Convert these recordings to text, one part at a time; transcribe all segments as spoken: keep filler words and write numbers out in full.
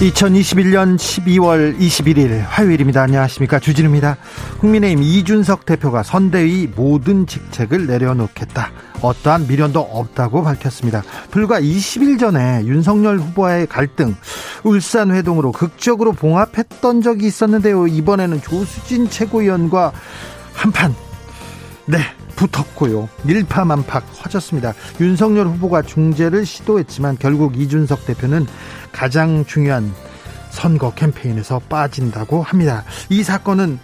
이천이십일년 십이월 이십일일 화요일입니다. 안녕하십니까, 주진우입니다. 국민의힘 이준석 대표가 선대위 모든 직책을 내려놓겠다, 어떠한 미련도 없다고 밝혔습니다. 불과 이십일 전에 윤석열 후보와의 갈등, 울산 회동으로 극적으로 봉합했던 적이 있었는데요. 이번에는 조수진 최고위원과 한판 네 붙었고요. 일파만파 커졌습니다. 윤석열 후보가 중재를 시도했지만 결국 이준석 대표는 가장 중요한 선거 캠페인에서 빠진다고 합니다. 이 사건은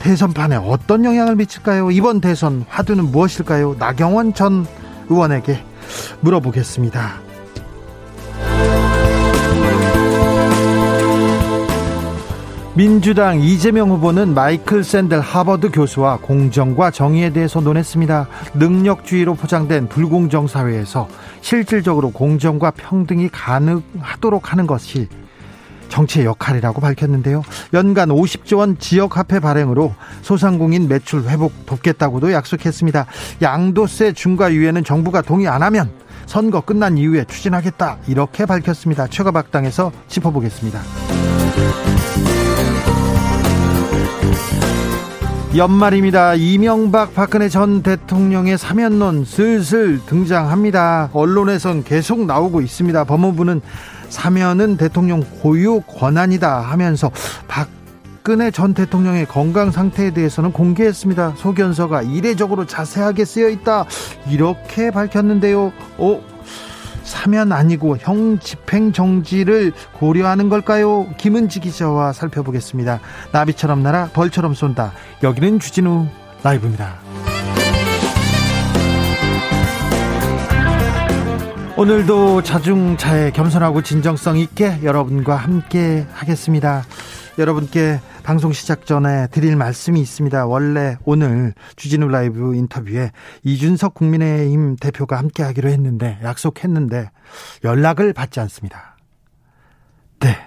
대선판에 어떤 영향을 미칠까요? 이번 대선 화두는 무엇일까요? 나경원 전 의원에게 물어보겠습니다. 민주당 이재명 후보는 마이클 샌델 하버드 교수와 공정과 정의에 대해서 논했습니다. 능력주의로 포장된 불공정 사회에서 실질적으로 공정과 평등이 가능하도록 하는 것이 정치의 역할이라고 밝혔는데요. 연간 오십조 원 지역화폐 발행으로 소상공인 매출 회복 돕겠다고도 약속했습니다. 양도세 중과 유예는 정부가 동의 안 하면 선거 끝난 이후에 추진하겠다, 이렇게 밝혔습니다. 최가박당에서 짚어보겠습니다. 연말입니다. 이명박 박근혜 전 대통령의 사면론 슬슬 등장합니다. 언론에선 계속 나오고 있습니다. 법무부는 사면은 대통령 고유 권한이다 하면서 박근혜 전 대통령의 건강 상태에 대해서는 공개했습니다. 소견서가 이례적으로 자세하게 쓰여있다, 이렇게 밝혔는데요. 오, 사면 아니고 형 집행정지를 고려하는 걸까요? 김은지 기자와 살펴보겠습니다. 나비처럼 날아 벌처럼 쏜다. 여기는 주진우 라이브입니다. 오늘도 자중자애, 겸손하고 진정성 있게 여러분과 함께 하겠습니다. 여러분께 방송 시작 전에 드릴 말씀이 있습니다. 원래 오늘 주진우 라이브 인터뷰에 이준석 국민의힘 대표가 함께 하기로 했는데, 약속했는데 연락을 받지 않습니다. 네,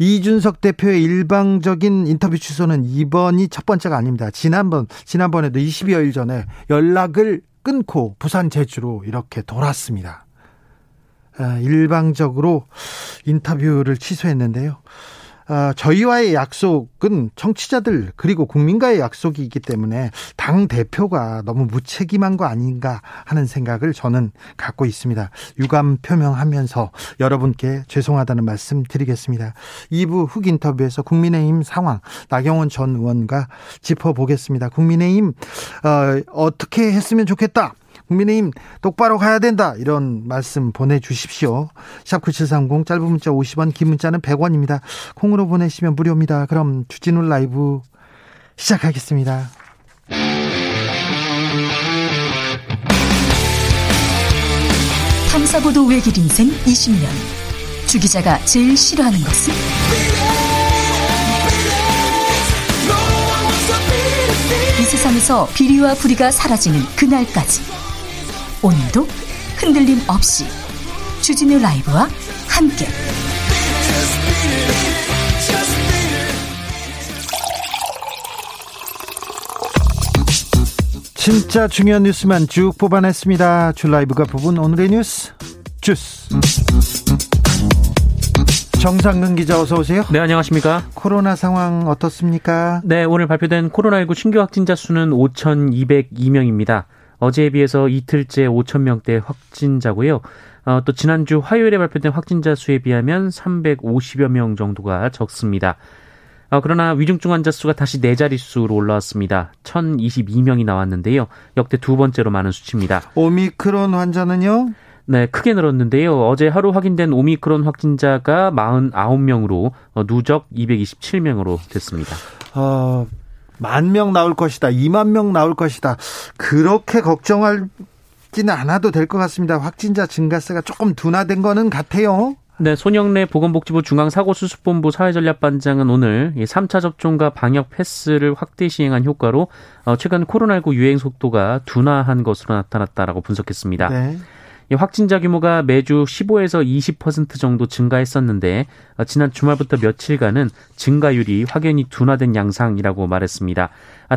이준석 대표의 일방적인 인터뷰 취소는 이번이 첫 번째가 아닙니다. 지난번, 지난번에도 이십여일 전에 연락을 끊고 부산, 제주로 이렇게 돌았습니다. 일방적으로 인터뷰를 취소했는데요. 저희와의 약속은 청취자들 그리고 국민과의 약속이기 때문에 당대표가 너무 무책임한 거 아닌가 하는 생각을 저는 갖고 있습니다. 유감 표명하면서 여러분께 죄송하다는 말씀 드리겠습니다. 이 부 훅 인터뷰에서 국민의힘 상황, 나경원 전 의원과 짚어보겠습니다. 국민의힘 어, 어떻게 했으면 좋겠다, 국민의힘 똑바로 가야 된다, 이런 말씀 보내주십시오. 샵 구칠삼공, 짧은 문자 오십 원, 긴 문자는 백 원입니다. 콩으로 보내시면 무료입니다. 그럼 주진우 라이브 시작하겠습니다. 탐사보도 외길 인생 이십 년, 주 기자가 제일 싫어하는 것은? 이 세상에서 비리와 부리가 사라지는 그날까지, 오늘도 흔들림 없이 주진우 라이브와 함께 진짜 중요한 뉴스만 쭉 뽑아냈습니다. 주 라이브가 뽑은 오늘의 뉴스 주스. 정상근 기자, 어서 오세요. 네, 안녕하십니까. 코로나 상황 어떻습니까? 네, 오늘 발표된 코로나십구 신규 확진자 수는 오천이백이명입니다. 어제에 비해서 이틀째 오천 명대 확진자고요. 어, 또 지난주 화요일에 발표된 확진자 수에 비하면 삼백오십여 명 정도가 적습니다. 어, 그러나 위중증 환자 수가 다시 네 자릿수로 올라왔습니다. 천이십이명이 나왔는데요. 역대 두 번째로 많은 수치입니다. 오미크론 환자는요? 네, 크게 늘었는데요. 어제 하루 확인된 오미크론 확진자가 사십구명으로 어, 누적 이백이십칠명으로 됐습니다. 어... 만 명 나올 것이다, 이만 명 나올 것이다, 그렇게 걱정할 믿지는 않아도 될 것 같습니다. 확진자 증가세가 조금 둔화된 거는 같아요. 네, 손영래 보건복지부 중앙사고수습본부 사회전략반장은 오늘 삼 차 접종과 방역 패스를 확대 시행한 효과로 최근 코로나십구 유행 속도가 둔화한 것으로 나타났다라고 분석했습니다. 네. 확진자 규모가 매주 십오에서 이십 퍼센트 정도 증가했었는데 지난 주말부터 며칠간은 증가율이 확연히 둔화된 양상이라고 말했습니다.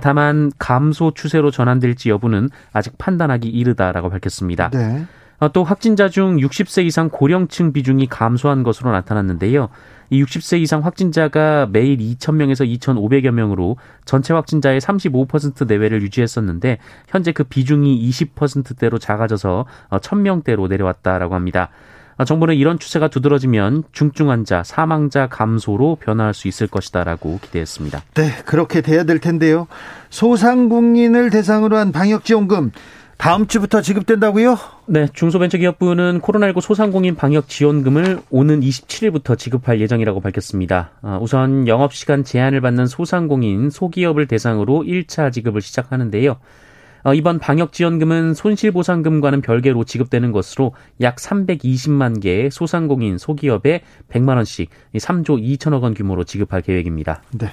다만 감소 추세로 전환될지 여부는 아직 판단하기 이르다라고 밝혔습니다. 네. 또 확진자 중 육십 세 이상 고령층 비중이 감소한 것으로 나타났는데요. 이 육십 세 이상 확진자가 매일 이천 명에서 이천오백여 명으로 전체 확진자의 삼십오 퍼센트 내외를 유지했었는데 현재 그 비중이 이십 퍼센트대로 작아져서 천 명대로 내려왔다라고 합니다. 정부는 이런 추세가 두드러지면 중증 환자, 사망자 감소로 변화할 수 있을 것이다라고 기대했습니다. 네, 그렇게 돼야 될 텐데요. 소상공인을 대상으로 한 방역지원금 다음 주부터 지급된다고요? 네, 중소벤처기업부는 코로나십구 소상공인 방역지원금을 오는 이십칠일부터 지급할 예정이라고 밝혔습니다. 우선 영업시간 제한을 받는 소상공인, 소기업을 대상으로 일 차 지급을 시작하는데요. 이번 방역지원금은 손실보상금과는 별개로 지급되는 것으로 약 삼백이십만 개의 소상공인, 소기업에 백만 원씩 삼조 이천억 원 규모로 지급할 계획입니다. 네,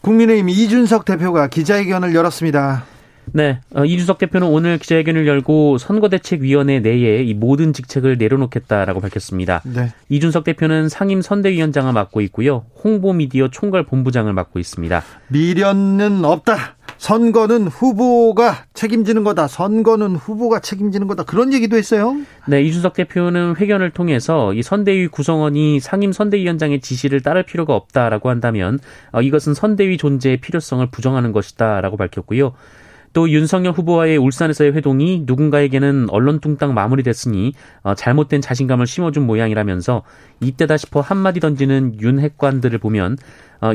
국민의힘 이준석 대표가 기자회견을 열었습니다. 네, 이준석 대표는 오늘 기자회견을 열고 선거대책위원회 내에 이 모든 직책을 내려놓겠다라고 밝혔습니다. 네. 이준석 대표는 상임선대위원장을 맡고 있고요. 홍보미디어 총괄본부장을 맡고 있습니다. 미련은 없다. 선거는 후보가 책임지는 거다. 선거는 후보가 책임지는 거다. 그런 얘기도 했어요. 네, 이준석 대표는 회견을 통해서 이 선대위 구성원이 상임 선대위원장의 지시를 따를 필요가 없다라고 한다면 이것은 선대위 존재의 필요성을 부정하는 것이다라고 밝혔고요. 또 윤석열 후보와의 울산에서의 회동이 누군가에게는 언론 뚱땅 마무리됐으니 잘못된 자신감을 심어준 모양이라면서 이때다 싶어 한마디 던지는 윤 핵관들을 보면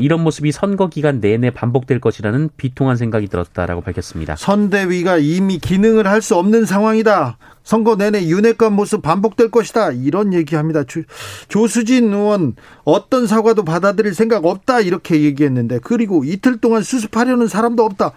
이런 모습이 선거 기간 내내 반복될 것이라는 비통한 생각이 들었다라고 밝혔습니다. 선대위가 이미 기능을 할 수 없는 상황이다. 선거 내내 윤 핵관 모습 반복될 것이다. 이런 얘기합니다. 조, 조수진 의원 어떤 사과도 받아들일 생각 없다 이렇게 얘기했는데 그리고 이틀 동안 수습하려는 사람도 없다.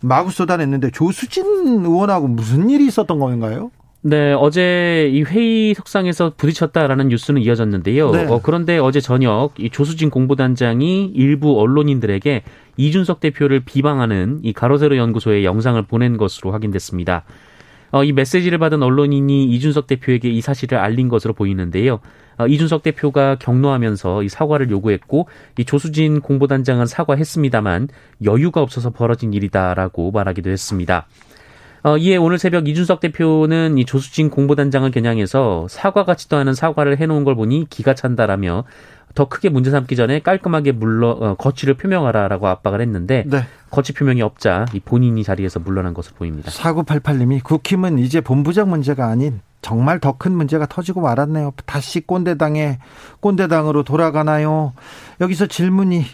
마구 쏟아냈는데 조수진 의원하고 무슨 일이 있었던 건가요? 네, 어제 이 회의석상에서 부딪혔다라는 뉴스는 이어졌는데요. 네. 어, 그런데 어제 저녁 이 조수진 공보단장이 일부 언론인들에게 이준석 대표를 비방하는 이 가로세로 연구소의 영상을 보낸 것으로 확인됐습니다. 어, 이 메시지를 받은 언론인이 이준석 대표에게 이 사실을 알린 것으로 보이는데요. 어, 이준석 대표가 격노하면서 이 사과를 요구했고 이 조수진 공보단장은 사과했습니다만 여유가 없어서 벌어진 일이다라고 말하기도 했습니다. 어, 이에 오늘 새벽 이준석 대표는 이 조수진 공보단장을 겨냥해서 사과같지도 않은 사과를 해놓은 걸 보니 기가 찬다라며 더 크게 문제 삼기 전에 깔끔하게 물러 어, 거취를 표명하라라고 압박을 했는데 네. 거취 표명이 없자 이 본인이 자리에서 물러난 것으로 보입니다. 사구팔팔님이 국힘은 이제 본부장 문제가 아닌 정말 더 큰 문제가 터지고 말았네요. 다시 꼰대당에 꼰대당으로 돌아가나요? 여기서 질문이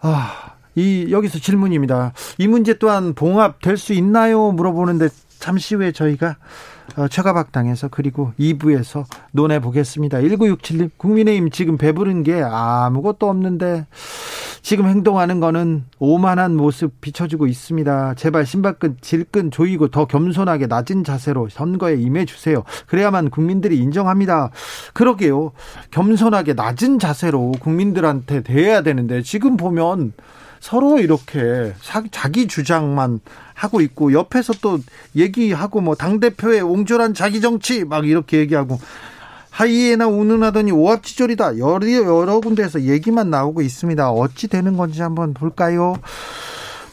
아, 이 여기서 질문입니다. 이 문제 또한 봉합될 수 있나요? 물어보는데 잠시 후에 저희가 최가박당에서 그리고 이 부에서 논해보겠습니다. 일구육칠님 국민의힘 지금 배부른 게 아무것도 없는데 지금 행동하는 거는 오만한 모습 비춰주고 있습니다. 제발 신발끈 질끈 조이고 더 겸손하게 낮은 자세로 선거에 임해주세요. 그래야만 국민들이 인정합니다. 그러게요. 겸손하게 낮은 자세로 국민들한테 대해야 되는데 지금 보면 서로 이렇게 자기 주장만 하고 있고 옆에서 또 얘기하고 뭐 당대표의 옹졸한 자기 정치 막 이렇게 얘기하고 하이에나 운운하더니 오합지졸이다 여러 군데에서 얘기만 나오고 있습니다. 어찌 되는 건지 한번 볼까요?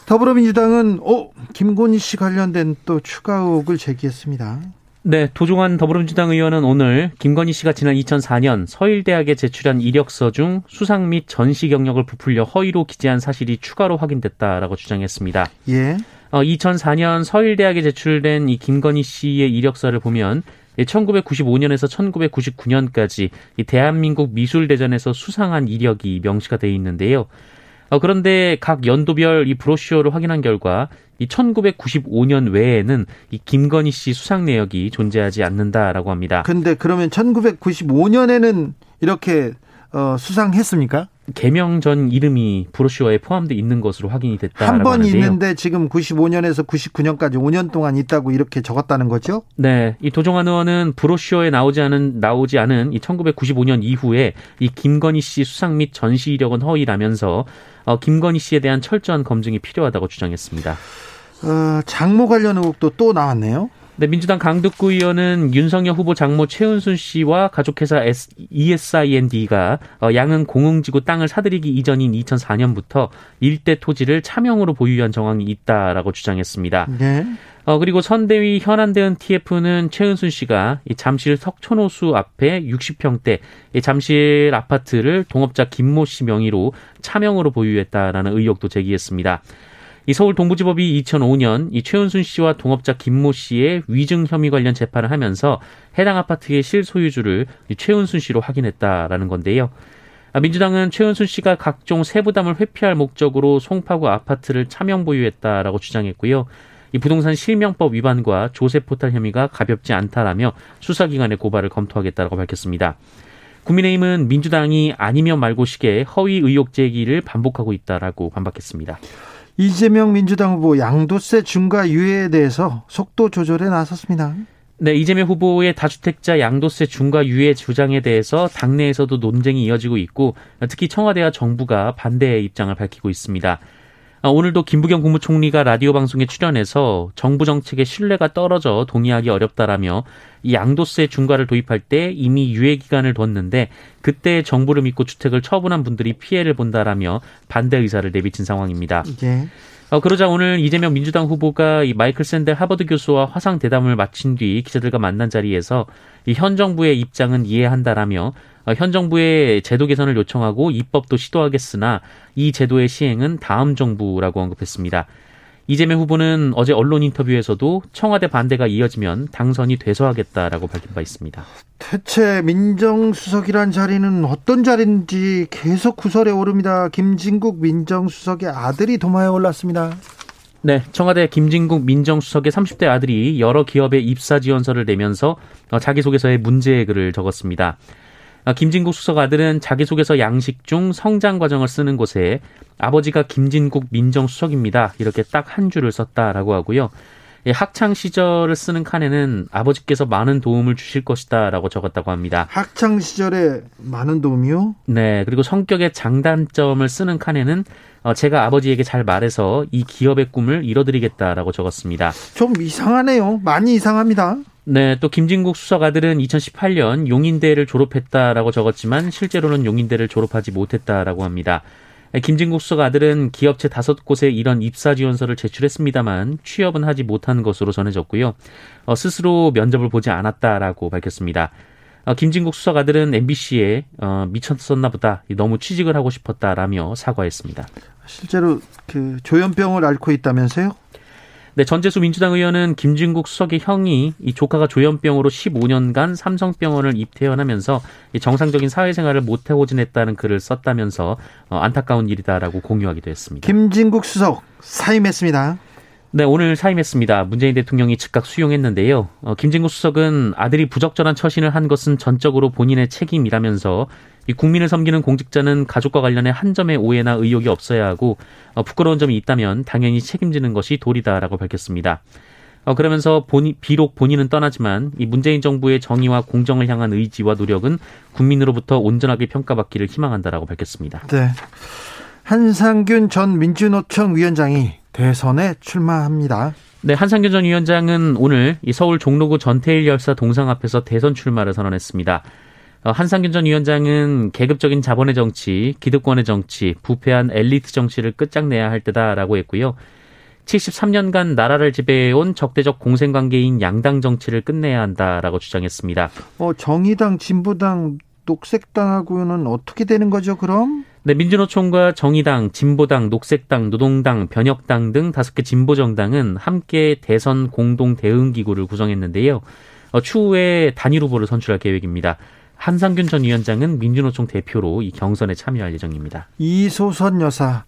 더불어민주당은 어, 김건희 씨 관련된 또 추가 의혹을 제기했습니다. 네, 도종환 더불어민주당 의원은 오늘 김건희 씨가 지난 이천사년 서일대학에 제출한 이력서 중 수상 및 전시 경력을 부풀려 허위로 기재한 사실이 추가로 확인됐다라고 주장했습니다. 예. 어, 이천사년 서일대학에 제출된 이 김건희 씨의 이력서를 보면 천구백구십오년에서 천구백구십구년까지 이 대한민국 미술대전에서 수상한 이력이 명시가 되어 있는데요. 어, 그런데 각 연도별 이 브로슈어를 확인한 결과 이 천구백구십오년 외에는 이 김건희 씨 수상 내역이 존재하지 않는다라고 합니다. 근데 그러면 천구백구십오년에는 이렇게 어, 수상했습니까? 개명 전 이름이 브로슈어에 포함되어 있는 것으로 확인이 됐다라고 하는데요. 한 번 있는데 지금 구십오 년에서 구십구 년까지 오 년 동안 있다고 이렇게 적었다는 거죠? 네. 이 도종환 의원은 브로슈어에 나오지 않은, 나오지 않은 이 천구백구십오 년 이후에 이 김건희 씨 수상 및 전시 이력은 허위라면서 어, 김건희 씨에 대한 철저한 검증이 필요하다고 주장했습니다. 어, 장모 관련 의혹도 또 나왔네요. 네, 민주당 강득구 의원은 윤석열 후보 장모 최은순 씨와 가족회사 이에스아이엔디가 양은 공흥지구 땅을 사들이기 이전인 이천사 년부터 일대 토지를 차명으로 보유한 정황이 있다라고 주장했습니다. 네. 어, 그리고 선대위 현안대응 티에프는 최은순 씨가 이 잠실 석촌호수 앞에 육십 평대 이 잠실 아파트를 동업자 김모 씨 명의로 차명으로 보유했다라는 의혹도 제기했습니다. 이 서울 동부지법이 이천오 년 이 최은순 씨와 동업자 김모 씨의 위증 혐의 관련 재판을 하면서 해당 아파트의 실소유주를 이 최은순 씨로 확인했다라는 건데요. 민주당은 최은순 씨가 각종 세부담을 회피할 목적으로 송파구 아파트를 차명 보유했다라고 주장했고요. 이 부동산 실명법 위반과 조세포탈 혐의가 가볍지 않다라며 수사기관의 고발을 검토하겠다라고 밝혔습니다. 국민의힘은 민주당이 아니면 말고식의 허위 의혹 제기를 반복하고 있다라고 반박했습니다. 이재명 민주당 후보 양도세 중과 유예에 대해서 속도 조절에 나섰습니다. 네, 이재명 후보의 다주택자 양도세 중과 유예 주장에 대해서 당내에서도 논쟁이 이어지고 있고 특히 청와대와 정부가 반대의 입장을 밝히고 있습니다. 오늘도 김부겸 국무총리가 라디오 방송에 출연해서 정부 정책의 신뢰가 떨어져 동의하기 어렵다라며 이 양도세 중과를 도입할 때 이미 유예 기간을 뒀는데 그때 정부를 믿고 주택을 처분한 분들이 피해를 본다라며 반대 의사를 내비친 상황입니다. 네. 어, 그러자 오늘 이재명 민주당 후보가 이 마이클 샌델 하버드 교수와 화상 대담을 마친 뒤 기자들과 만난 자리에서 이 현 정부의 입장은 이해한다라며 현 정부의 제도 개선을 요청하고 입법도 시도하겠으나 이 제도의 시행은 다음 정부라고 언급했습니다. 이재명 후보는 어제 언론 인터뷰에서도 청와대 반대가 이어지면 당선이 돼서하겠다라고 밝힌 바 있습니다. 대체 민정수석이란 자리는 어떤 자리인지 계속 구설에 오릅니다. 김진국 민정수석의 아들이 도마에 올랐습니다. 네, 청와대 김진국 민정수석의 삼십 대 아들이 여러 기업의 입사 지원서를 내면서 자기소개서에 문제의 글을 적었습니다. 김진국 수석 아들은 자기소개서 양식 중 성장 과정을 쓰는 곳에 아버지가 김진국 민정수석입니다. 이렇게 딱 한 줄을 썼다라고 하고요. 학창 시절을 쓰는 칸에는 아버지께서 많은 도움을 주실 것이다 라고 적었다고 합니다. 학창 시절에 많은 도움이요? 네. 그리고 성격의 장단점을 쓰는 칸에는 제가 아버지에게 잘 말해서 이 기업의 꿈을 이뤄드리겠다라고 적었습니다. 좀 이상하네요. 많이 이상합니다. 네, 또 김진국 수석 아들은 이천십팔 년 용인대를 졸업했다라고 적었지만 실제로는 용인대를 졸업하지 못했다라고 합니다. 김진국 수석 아들은 기업체 다섯 곳에 이런 입사 지원서를 제출했습니다만 취업은 하지 못한 것으로 전해졌고요. 어, 스스로 면접을 보지 않았다라고 밝혔습니다. 어, 김진국 수석 아들은 엠비씨에 어, 미쳤었나 보다, 너무 취직을 하고 싶었다라며 사과했습니다. 실제로 그 조현병을 앓고 있다면서요? 네, 전재수 민주당 의원은 김진국 수석의 형이 이 조카가 조현병으로 십오 년간 삼성병원을 입퇴원하면서 정상적인 사회생활을 못해 호진했다는 글을 썼다면서 어, 안타까운 일이다라고 공유하기도 했습니다. 김진국 수석 사임했습니다. 네, 오늘 사임했습니다. 문재인 대통령이 즉각 수용했는데요. 어, 김진국 수석은 아들이 부적절한 처신을 한 것은 전적으로 본인의 책임이라면서 이 국민을 섬기는 공직자는 가족과 관련해 한 점의 오해나 의혹이 없어야 하고 어, 부끄러운 점이 있다면 당연히 책임지는 것이 도리다라고 밝혔습니다. 어, 그러면서 본인, 비록 본인은 떠나지만 이 문재인 정부의 정의와 공정을 향한 의지와 노력은 국민으로부터 온전하게 평가받기를 희망한다라고 밝혔습니다. 네, 한상균 전 민주노총 위원장이 대선에 출마합니다. 네, 한상균 전 위원장은 오늘 이 서울 종로구 전태일 열사 동상 앞에서 대선 출마를 선언했습니다. 한상균 전 위원장은 계급적인 자본의 정치, 기득권의 정치, 부패한 엘리트 정치를 끝장내야 할 때다라고 했고요. 칠십삼 년간 나라를 지배해온 적대적 공생관계인 양당 정치를 끝내야 한다라고 주장했습니다. 어, 정의당, 진보당, 녹색당하고는 어떻게 되는 거죠, 그럼? 네, 민주노총과 정의당, 진보당, 녹색당, 노동당, 변혁당 등 다섯 개 진보정당은 함께 대선 공동대응기구를 구성했는데요. 어, 추후에 단일 후보를 선출할 계획입니다. 한상균 전 위원장은 민주노총 대표로 이 경선에 참여할 예정입니다. 이소선 여사,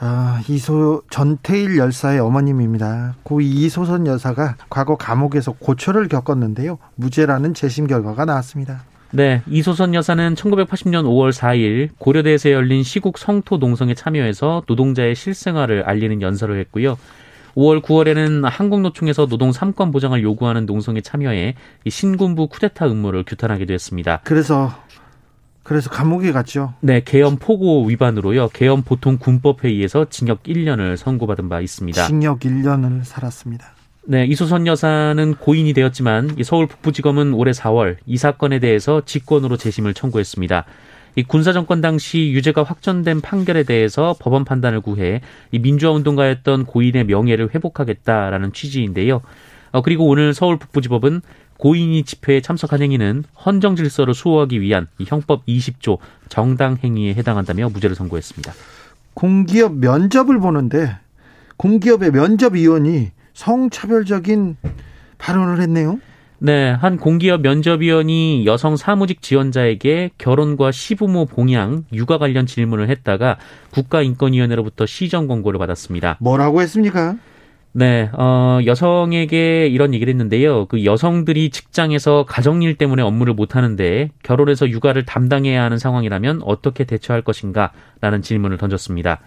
아, 이소 전태일 열사의 어머님입니다. 고 이소선 여사가 과거 감옥에서 고초를 겪었는데요. 무죄라는 재심 결과가 나왔습니다. 네, 이소선 여사는 천구백팔십년 오월 사일 고려대에서 열린 시국 성토 농성에 참여해서 노동자의 실생활을 알리는 연설을 했고요. 오월 구월에는 한국노총에서 노동 삼권 보장을 요구하는 농성에 참여해 신군부 쿠데타 음모를 규탄하기도 했습니다. 그래서 그래서 감옥에 갔죠. 네, 계엄포고 위반으로요. 계엄보통군법회의에서 징역 일 년을 선고받은 바 있습니다. 징역 일 년을 살았습니다. 네, 이소선 여사는 고인이 되었지만 서울 북부지검은 올해 사월 이 사건에 대해서 직권으로 재심을 청구했습니다. 이 군사정권 당시 유죄가 확정된 판결에 대해서 법원 판단을 구해 이 민주화운동가였던 고인의 명예를 회복하겠다라는 취지인데요. 어, 그리고 오늘 서울 북부지법은 고인이 집회에 참석한 행위는 헌정질서를 수호하기 위한 이 형법 이십조 정당행위에 해당한다며 무죄를 선고했습니다. 공기업 면접을 보는데 공기업의 면접위원이 성차별적인 발언을 했네요. 네, 한 공기업 면접위원이 여성 사무직 지원자에게 결혼과 시부모 봉양, 육아 관련 질문을 했다가 국가인권위원회로부터 시정 권고를 받았습니다. 뭐라고 했습니까? 네, 어, 여성에게 이런 얘기를 했는데요. 그 여성들이 직장에서 가정일 때문에 업무를 못하는데 결혼해서 육아를 담당해야 하는 상황이라면 어떻게 대처할 것인가? 라는 질문을 던졌습니다.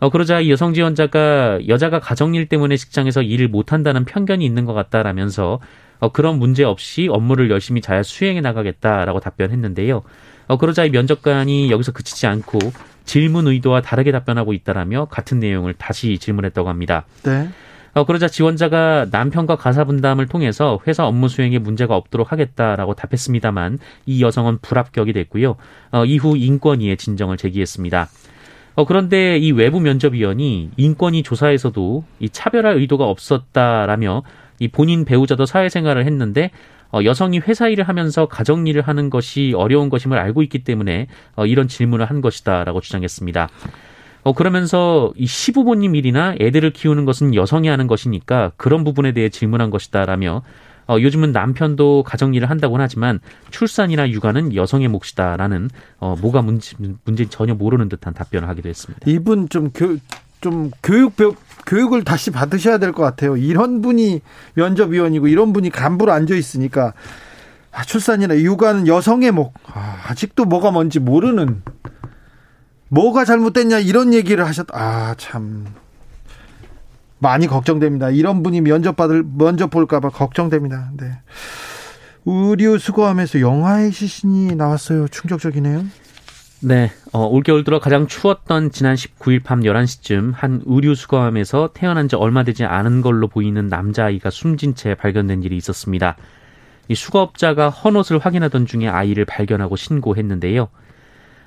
어, 그러자 이 여성 지원자가 여자가 가정일 때문에 직장에서 일을 못한다는 편견이 있는 것 같다라면서 어, 그런 문제 없이 업무를 열심히 잘 수행해 나가겠다라고 답변했는데요. 어, 그러자 이 면접관이 여기서 그치지 않고 질문 의도와 다르게 답변하고 있다라며 같은 내용을 다시 질문했다고 합니다. 네. 어, 그러자 지원자가 남편과 가사분담을 통해서 회사 업무 수행에 문제가 없도록 하겠다라고 답했습니다만 이 여성은 불합격이 됐고요. 어, 이후 인권위에 진정을 제기했습니다. 어, 그런데 이 외부 면접위원이 인권위 조사에서도 이 차별할 의도가 없었다라며 이 본인 배우자도 사회생활을 했는데 어, 여성이 회사 일을 하면서 가정 일을 하는 것이 어려운 것임을 알고 있기 때문에 어, 이런 질문을 한 것이다라고 주장했습니다. 어, 그러면서 이 시부모님 일이나 애들을 키우는 것은 여성이 하는 것이니까 그런 부분에 대해 질문한 것이다라며 어, 요즘은 남편도 가정 일을 한다고는 하지만 출산이나 육아는 여성의 몫이다라는 어, 뭐가 문제, 문제인지 전혀 모르는 듯한 답변을 하기도 했습니다. 이분 좀, 교, 좀 교육, 교육을 다시 받으셔야 될 것 같아요. 이런 분이 면접위원이고 이런 분이 간부로 앉아 있으니까 아, 출산이나 육아는 여성의 몫. 아, 아직도 뭐가 뭔지 모르는 뭐가 잘못됐냐 이런 얘기를 하셨다. 아, 참. 많이 걱정됩니다. 이런 분이 면접받을, 면접 볼까봐 걱정됩니다. 네. 의류 수거함에서 영화의 시신이 나왔어요. 충격적이네요. 네. 어, 올겨울 들어 가장 추웠던 지난 십구일 밤 열한 시쯤 한 의류 수거함에서 태어난 지 얼마 되지 않은 걸로 보이는 남자아이가 숨진 채 발견된 일이 있었습니다. 이 수거업자가 헌옷을 확인하던 중에 아이를 발견하고 신고했는데요.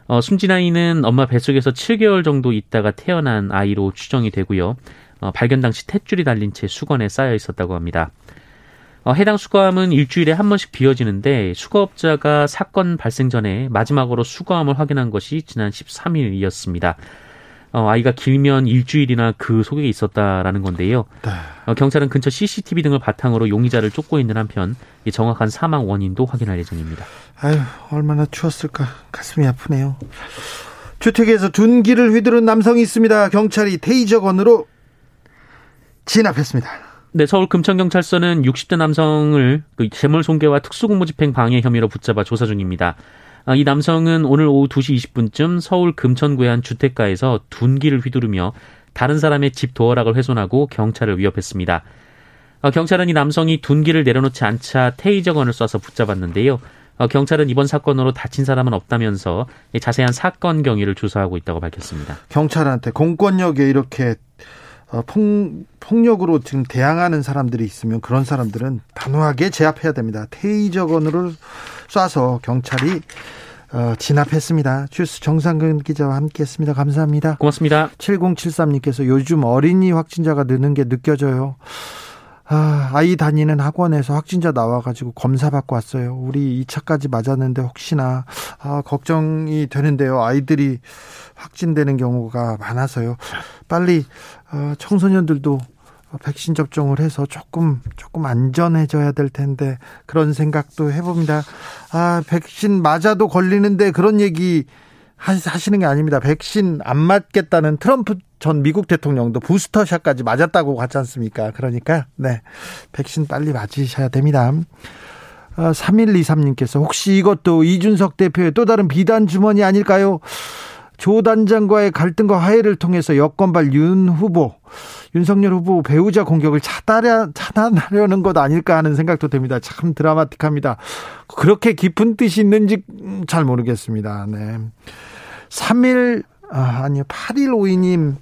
어, 숨진 아이는 엄마 뱃속에서 칠 개월 정도 있다가 태어난 아이로 추정이 되고요. 어, 발견 당시 탯줄이 달린 채 수건에 쌓여 있었다고 합니다. 어, 해당 수거함은 일주일에 한 번씩 비워지는데 수거업자가 사건 발생 전에 마지막으로 수거함을 확인한 것이 지난 십삼일이었습니다. 어, 아이가 길면 일주일이나 그 속에 있었다라는 건데요. 어, 경찰은 근처 씨씨티비 등을 바탕으로 용의자를 쫓고 있는 한편 이 정확한 사망 원인도 확인할 예정입니다. 아유, 얼마나 추웠을까. 가슴이 아프네요. 주택에서 둔기를 휘두른 남성이 있습니다. 경찰이 테이저건으로 진압했습니다. 네, 서울 금천경찰서는 육십대 남성을 그 재물손괴와 특수공무집행 방해 혐의로 붙잡아 조사 중입니다. 아, 이 남성은 오늘 오후 두시 이십분쯤 서울 금천구의 한 주택가에서 둔기를 휘두르며 다른 사람의 집 도어락을 훼손하고 경찰을 위협했습니다. 아, 경찰은 이 남성이 둔기를 내려놓지 않자 테이저건을 쏴서 붙잡았는데요. 어, 경찰은 이번 사건으로 다친 사람은 없다면서 자세한 사건 경위를 조사하고 있다고 밝혔습니다. 경찰한테 공권력에 이렇게 어, 폭, 폭력으로 지금 대항하는 사람들이 있으면 그런 사람들은 단호하게 제압해야 됩니다. 테이저건으로 쏴서 경찰이 어, 진압했습니다. 주스 정상근 기자와 함께했습니다. 감사합니다. 고맙습니다. 칠공칠삼님께서 요즘 어린이 확진자가 느는 게 느껴져요. 아, 아이 다니는 학원에서 확진자 나와가지고 검사 받고 왔어요. 우리 이차까지 맞았는데 혹시나 아, 걱정이 되는데요. 아이들이 확진되는 경우가 많아서요. 빨리 어, 청소년들도 백신 접종을 해서 조금 조금 안전해져야 될 텐데 그런 생각도 해봅니다. 아, 백신 맞아도 걸리는데 그런 얘기 하시는 게 아닙니다. 백신 안 맞겠다는 트럼프 전 미국 대통령도 부스터샷까지 맞았다고 하지 않습니까? 그러니까 네, 백신 빨리 맞으셔야 됩니다. 삼일이삼님께서 혹시 이것도 이준석 대표의 또 다른 비단 주머니 아닐까요? 조 단장과의 갈등과 화해를 통해서 여권발 윤 후보, 윤석열 후보 배우자 공격을 차단하, 차단하려는 것 아닐까 하는 생각도 듭니다. 참 드라마틱합니다. 그렇게 깊은 뜻이 있는지 잘 모르겠습니다. 네. 삼일, 아, 아니요, 팔일오이님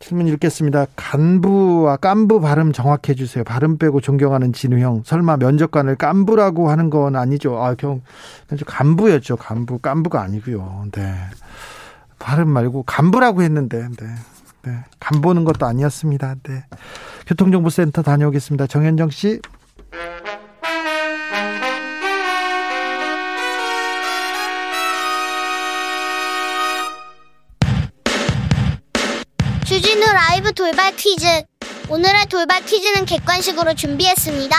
질문 읽겠습니다. 간부와 깐부 발음 정확해 주세요. 발음 빼고 존경하는 진우 형. 설마 면접관을 깐부라고 하는 건 아니죠? 아, 경, 간부였죠. 간부, 깐부가 아니고요. 네. 발음 말고 간부라고 했는데, 네. 네. 간 보는 것도 아니었습니다. 네. 교통정보센터 다녀오겠습니다. 정현정 씨. 주진우 라이브 돌발 퀴즈. 오늘의 돌발 퀴즈는 객관식으로 준비했습니다.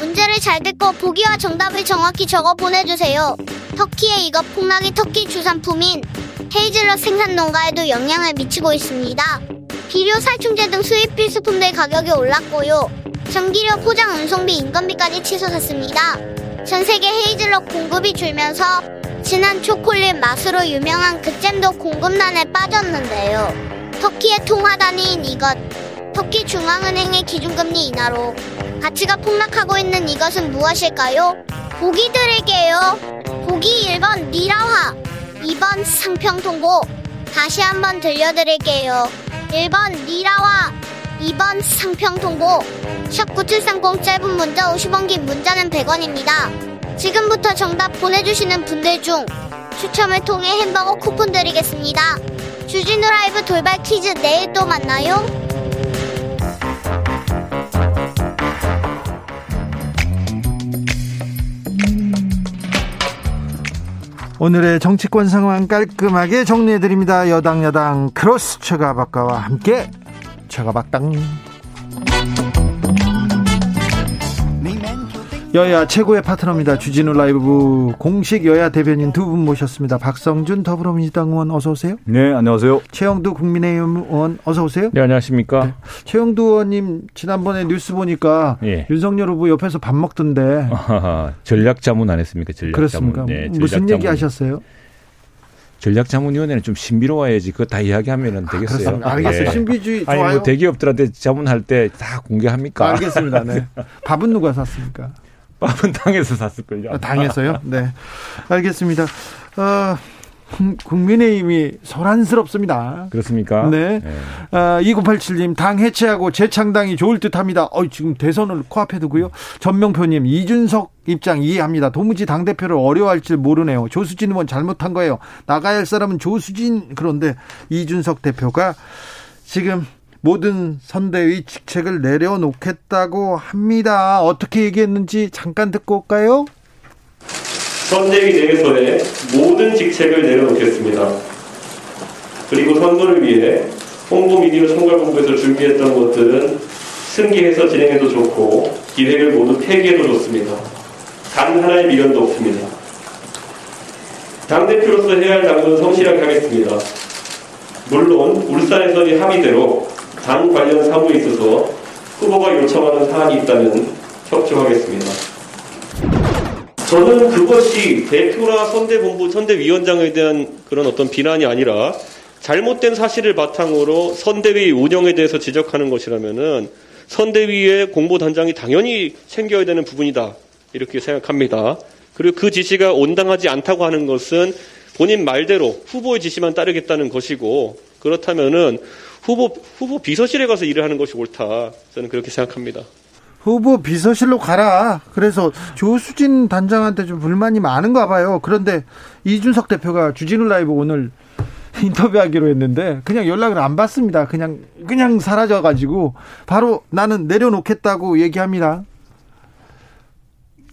문제를 잘 듣고 보기와 정답을 정확히 적어 보내주세요. 터키의 이것 폭락이 터키 주산품인 헤이즐넛 생산 농가에도 영향을 미치고 있습니다. 비료, 살충제 등 수입 필수품들 가격이 올랐고요. 전기료, 포장, 운송비, 인건비까지 치솟았습니다. 전세계 헤이즐넛 공급이 줄면서 진한 초콜릿 맛으로 유명한 그 잼도 공급난에 빠졌는데요. 터키의 통화단위인 이것, 터키 중앙은행의 기준금리 인하로 가치가 폭락하고 있는 이것은 무엇일까요? 보기 드릴게요. 보기 일 번 리라화, 이 번 상평통보. 다시 한번 들려드릴게요. 일 번 리라화, 이 번 상평통보. 샵 구칠삼공 짧은 문자 오십 원, 긴 문자는 백 원입니다. 지금부터 정답 보내주시는 분들 중 추첨을 통해 햄버거 쿠폰 드리겠습니다. 주진우 라이브 돌발 퀴즈 내일 또 만나요. 오늘의 정치권 상황 깔끔하게 정리해드립니다. 여당 여당 크로스 최가박과와 함께 최가박당. 여야 최고의 파트너입니다. 주진우 라이브 공식 여야 대변인 두 분 모셨습니다. 박성준 더불어민주당 의원 어서 오세요. 네, 안녕하세요. 최영두 국민의힘 의원 어서 오세요. 네, 안녕하십니까. 네. 최영두 의원님 지난번에 뉴스 보니까 예. 윤석열 후보 옆에서 밥 먹던데. 아하, 전략 자문 안 했습니까? 전략 그렇습니까? 자문. 네, 전략 무슨 자문. 얘기 하셨어요? 전략자문위원회는 좀 신비로워야지 그거 다 이야기하면 되겠어요. 아, 알겠어요. 네. 신비주의 좋아요. 아니, 뭐 대기업들한테 자문할 때 다 공개합니까? 알겠습니다. 네. 밥은 누가 샀습니까? 밥은 당에서 샀을걸요. 아, 당에서요? 네. 알겠습니다. 어, 국민의힘이 소란스럽습니다. 그렇습니까? 네. 네. 어, 이구팔칠님 당 해체하고 재창당이 좋을 듯합니다. 어, 지금 대선을 코앞에 두고요. 전명표님 이준석 입장 이해합니다. 도무지 당대표를 어려워할 줄 모르네요. 조수진 의원 잘못한 거예요. 나가야 할 사람은 조수진. 그런데 이준석 대표가 지금 모든 선대위 직책을 내려놓겠다고 합니다. 어떻게 얘기했는지 잠깐 듣고 올까요? 선대위 내에서의 모든 직책을 내려놓겠습니다. 그리고 선거를 위해 홍보 미디어 총괄본부에서 준비했던 것들은 승계해서 진행해도 좋고 기획을 모두 폐기해도 좋습니다. 단 하나의 미련도 없습니다. 당대표로서 해야 할 당은 성실하게 하겠습니다. 물론 울산에서의 합의대로 당 관련 사무에 있어서 후보가 요청하는 사안이 있다면 협조하겠습니다. 저는 그것이 대표나 선대본부, 선대위원장에 대한 그런 어떤 비난이 아니라 잘못된 사실을 바탕으로 선대위 운영에 대해서 지적하는 것이라면은 선대위의 공보단장이 당연히 챙겨야 되는 부분이다. 이렇게 생각합니다. 그리고 그 지시가 온당하지 않다고 하는 것은 본인 말대로 후보의 지시만 따르겠다는 것이고 그렇다면은 후보, 후보 비서실에 가서 일을 하는 것이 옳다. 저는 그렇게 생각합니다. 후보 비서실로 가라. 그래서 조수진 단장한테 좀 불만이 많은가 봐요. 그런데 이준석 대표가 주진우 라이브 오늘 인터뷰하기로 했는데 그냥 연락을 안 받습니다. 그냥, 그냥 사라져가지고 바로 나는 내려놓겠다고 얘기합니다.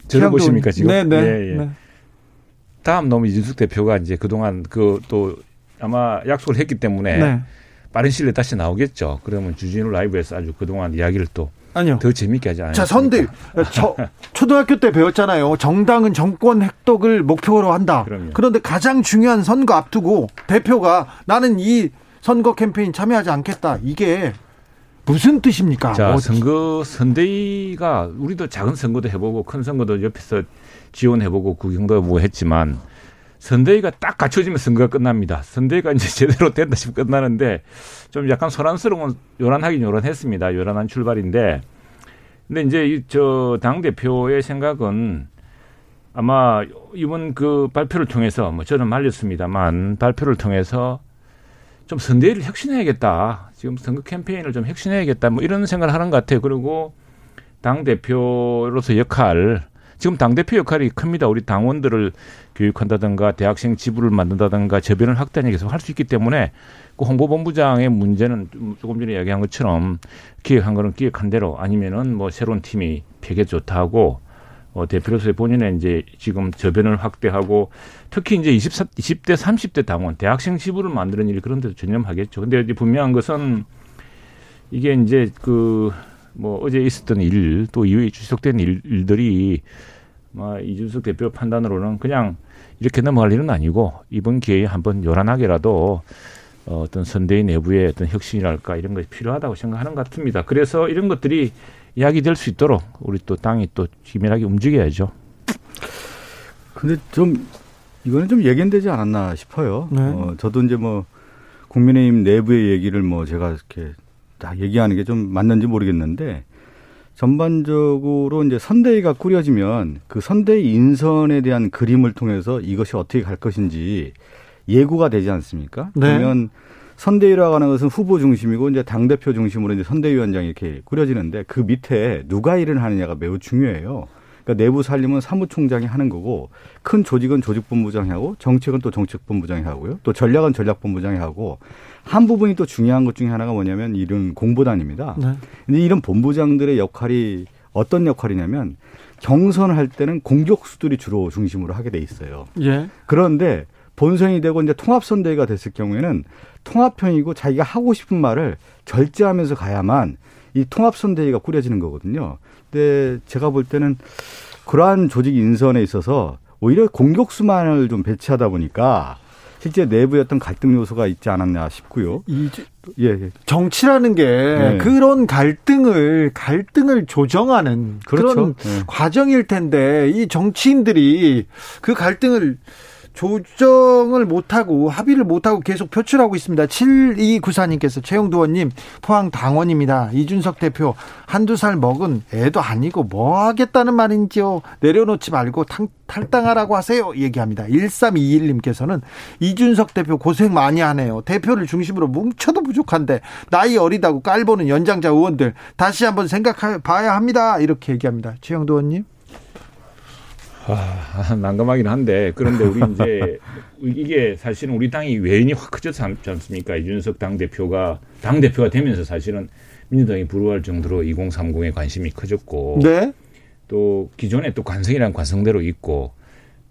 들어보십니까 지금? 네네. 예, 예. 네. 다음 너무 이준석 대표가 이제 그동안 그 또 아마 약속을 했기 때문에 네. 빠른 시일에 다시 나오겠죠. 그러면 주진우 라이브에서 아주 그동안 이야기를 또 더 재미있게 하지 않을까. 자, 선대위. 저, 초등학교 때 배웠잖아요. 정당은 정권 획득을 목표로 한다. 그럼요. 그런데 가장 중요한 선거 앞두고 대표가 나는 이 선거 캠페인 참여하지 않겠다. 이게 무슨 뜻입니까? 자, 뭐. 선거 선대위가 우리도 작은 선거도 해보고 큰 선거도 옆에서 지원해보고 구경도 뭐 했지만 선대위가 딱 갖춰지면 선거가 끝납니다. 선대위가 이제 제대로 된다 싶으면 끝나는데 좀 약간 소란스러운 요란하긴 요란했습니다. 요란한 출발인데 근데 이제 저 당 대표의 생각은 아마 이번 그 발표를 통해서 뭐 저는 말렸습니다만 발표를 통해서 좀 선대위를 혁신해야겠다. 지금 선거 캠페인을 좀 혁신해야겠다. 뭐 이런 생각을 하는 것 같아요. 그리고 당 대표로서 역할, 지금 당 대표 역할이 큽니다. 우리 당원들을 교육한다든가 대학생 지부를 만든다든가 저변을 확대하는 게 계속 할 수 있기 때문에 그 홍보본부장의 문제는 조금 전에 이야기한 것처럼 기획한 거는 기획한 대로 아니면은 뭐 새로운 팀이 되게 좋다고. 어, 대표로서의 본인의 이제 지금 저변을 확대하고 특히 이제 이십, 이십 대, 삼십 대 당원, 대학생 지부를 만드는 일 그런 데도 전념하겠죠. 근데 이제 분명한 것은 이게 이제 그 뭐 어제 있었던 일, 또 이후에 지속된 일, 일들이 막 이준석 대표 판단으로는 그냥 이렇게 넘어갈 일은 아니고 이번 기회에 한번 요란하게라도 어, 어떤 선대위 내부의 어떤 혁신이랄까 이런 것이 필요하다고 생각하는 것 같습니다. 그래서 이런 것들이 이야기될 수 있도록 우리 또 당이 또 기밀하게 움직여야죠. 근데 좀 이거는 좀 예견되지 않았나 싶어요. 네. 어, 저도 이제 뭐 국민의힘 내부의 얘기를 뭐 제가 이렇게 딱 얘기하는 게 좀 맞는지 모르겠는데 전반적으로 이제 선대위가 꾸려지면 그 선대위 인선에 대한 그림을 통해서 이것이 어떻게 갈 것인지 예고가 되지 않습니까? 네. 그러면 선대위라고 하는 것은 후보 중심이고 이제 당대표 중심으로 이제 선대위원장이 이렇게 꾸려지는데 그 밑에 누가 일을 하느냐가 매우 중요해요. 그러니까 내부 살림은 사무총장이 하는 거고 큰 조직은 조직본부장이 하고 정책은 또 정책본부장이 하고요. 또 전략은 전략본부장이 하고 한 부분이 또 중요한 것 중에 하나가 뭐냐면 이런 공보단입니다. 네. 근데 이런 본부장들의 역할이 어떤 역할이냐면 경선할 때는 공격수들이 주로 중심으로 하게 돼 있어요. 예. 그런데 본선이 되고 이제 통합선대위가 됐을 경우에는 통합형이고 자기가 하고 싶은 말을 절제하면서 가야만 이 통합선대위가 꾸려지는 거거든요. 근데 제가 볼 때는 그러한 조직 인선에 있어서 오히려 공격수만을 좀 배치하다 보니까 실제 내부에 어떤 갈등 요소가 있지 않았나 싶고요. 이 예, 예. 정치라는 게 네. 그런 갈등을 갈등을 조정하는 그렇죠. 그런 네. 과정일 텐데 이 정치인들이 그 갈등을 조정을 못하고 합의를 못하고 계속 표출하고 있습니다. 칠이구사님께서 최영두 의원님 포항 당원입니다. 이준석 대표 한두 살 먹은 애도 아니고 뭐 하겠다는 말인지요. 내려놓지 말고 탕, 탈당하라고 하세요. 얘기합니다. 일삼이일님께서는 이준석 대표 고생 많이 하네요. 대표를 중심으로 뭉쳐도 부족한데 나이 어리다고 깔보는 연장자 의원들 다시 한번 생각해봐야 합니다. 이렇게 얘기합니다. 최영두 의원님. 아, 난감하긴 한데 그런데 우리 이제 이게 사실은 우리 당이 외인이 확 커졌지 않습니까? 이준석 당대표가 당대표가 되면서 사실은 민주당이 부러워할 정도로 이공삼공에 관심이 커졌고 네? 또 기존에 또 관성이란 관성대로 있고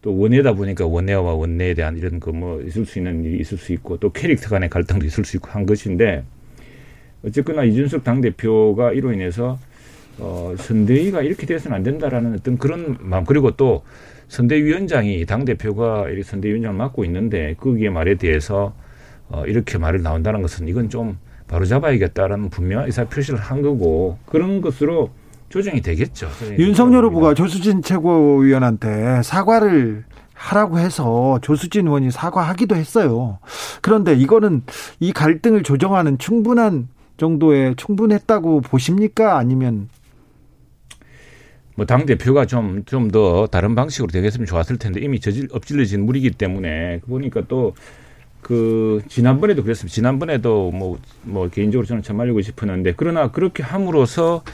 또 원내다 보니까 원내와 원내에 대한 이런 그 뭐 있을 수 있는 일이 있을 수 있고 또 캐릭터 간의 갈등도 있을 수 있고 한 것인데 어쨌거나 이준석 당대표가 이로 인해서 어, 선대위가 이렇게 돼서는 안 된다라는 어떤 그런 마음, 그리고 또 선대위원장이 당대표가 이렇게 선대위원장을 맡고 있는데 거기에 말에 대해서 어, 이렇게 말을 나온다는 것은 이건 좀 바로 잡아야겠다라는 분명한 의사 표시를 한 거고 그런 것으로 조정이 되겠죠. 윤석열 후보가 조수진 최고위원한테 사과를 하라고 해서 조수진 의원이 사과하기도 했어요. 그런데 이거는 이 갈등을 조정하는 충분한 정도에 충분했다고 보십니까? 아니면 뭐 당대표가 좀 좀 더 다른 방식으로 되겠으면 좋았을 텐데 이미 저질, 엎질러진 물이기 때문에 보니까 또 그 지난번에도 그랬습니다. 지난번에도 뭐, 뭐 개인적으로 저는 참 말리고 싶었는데 그러나 그렇게 함으로써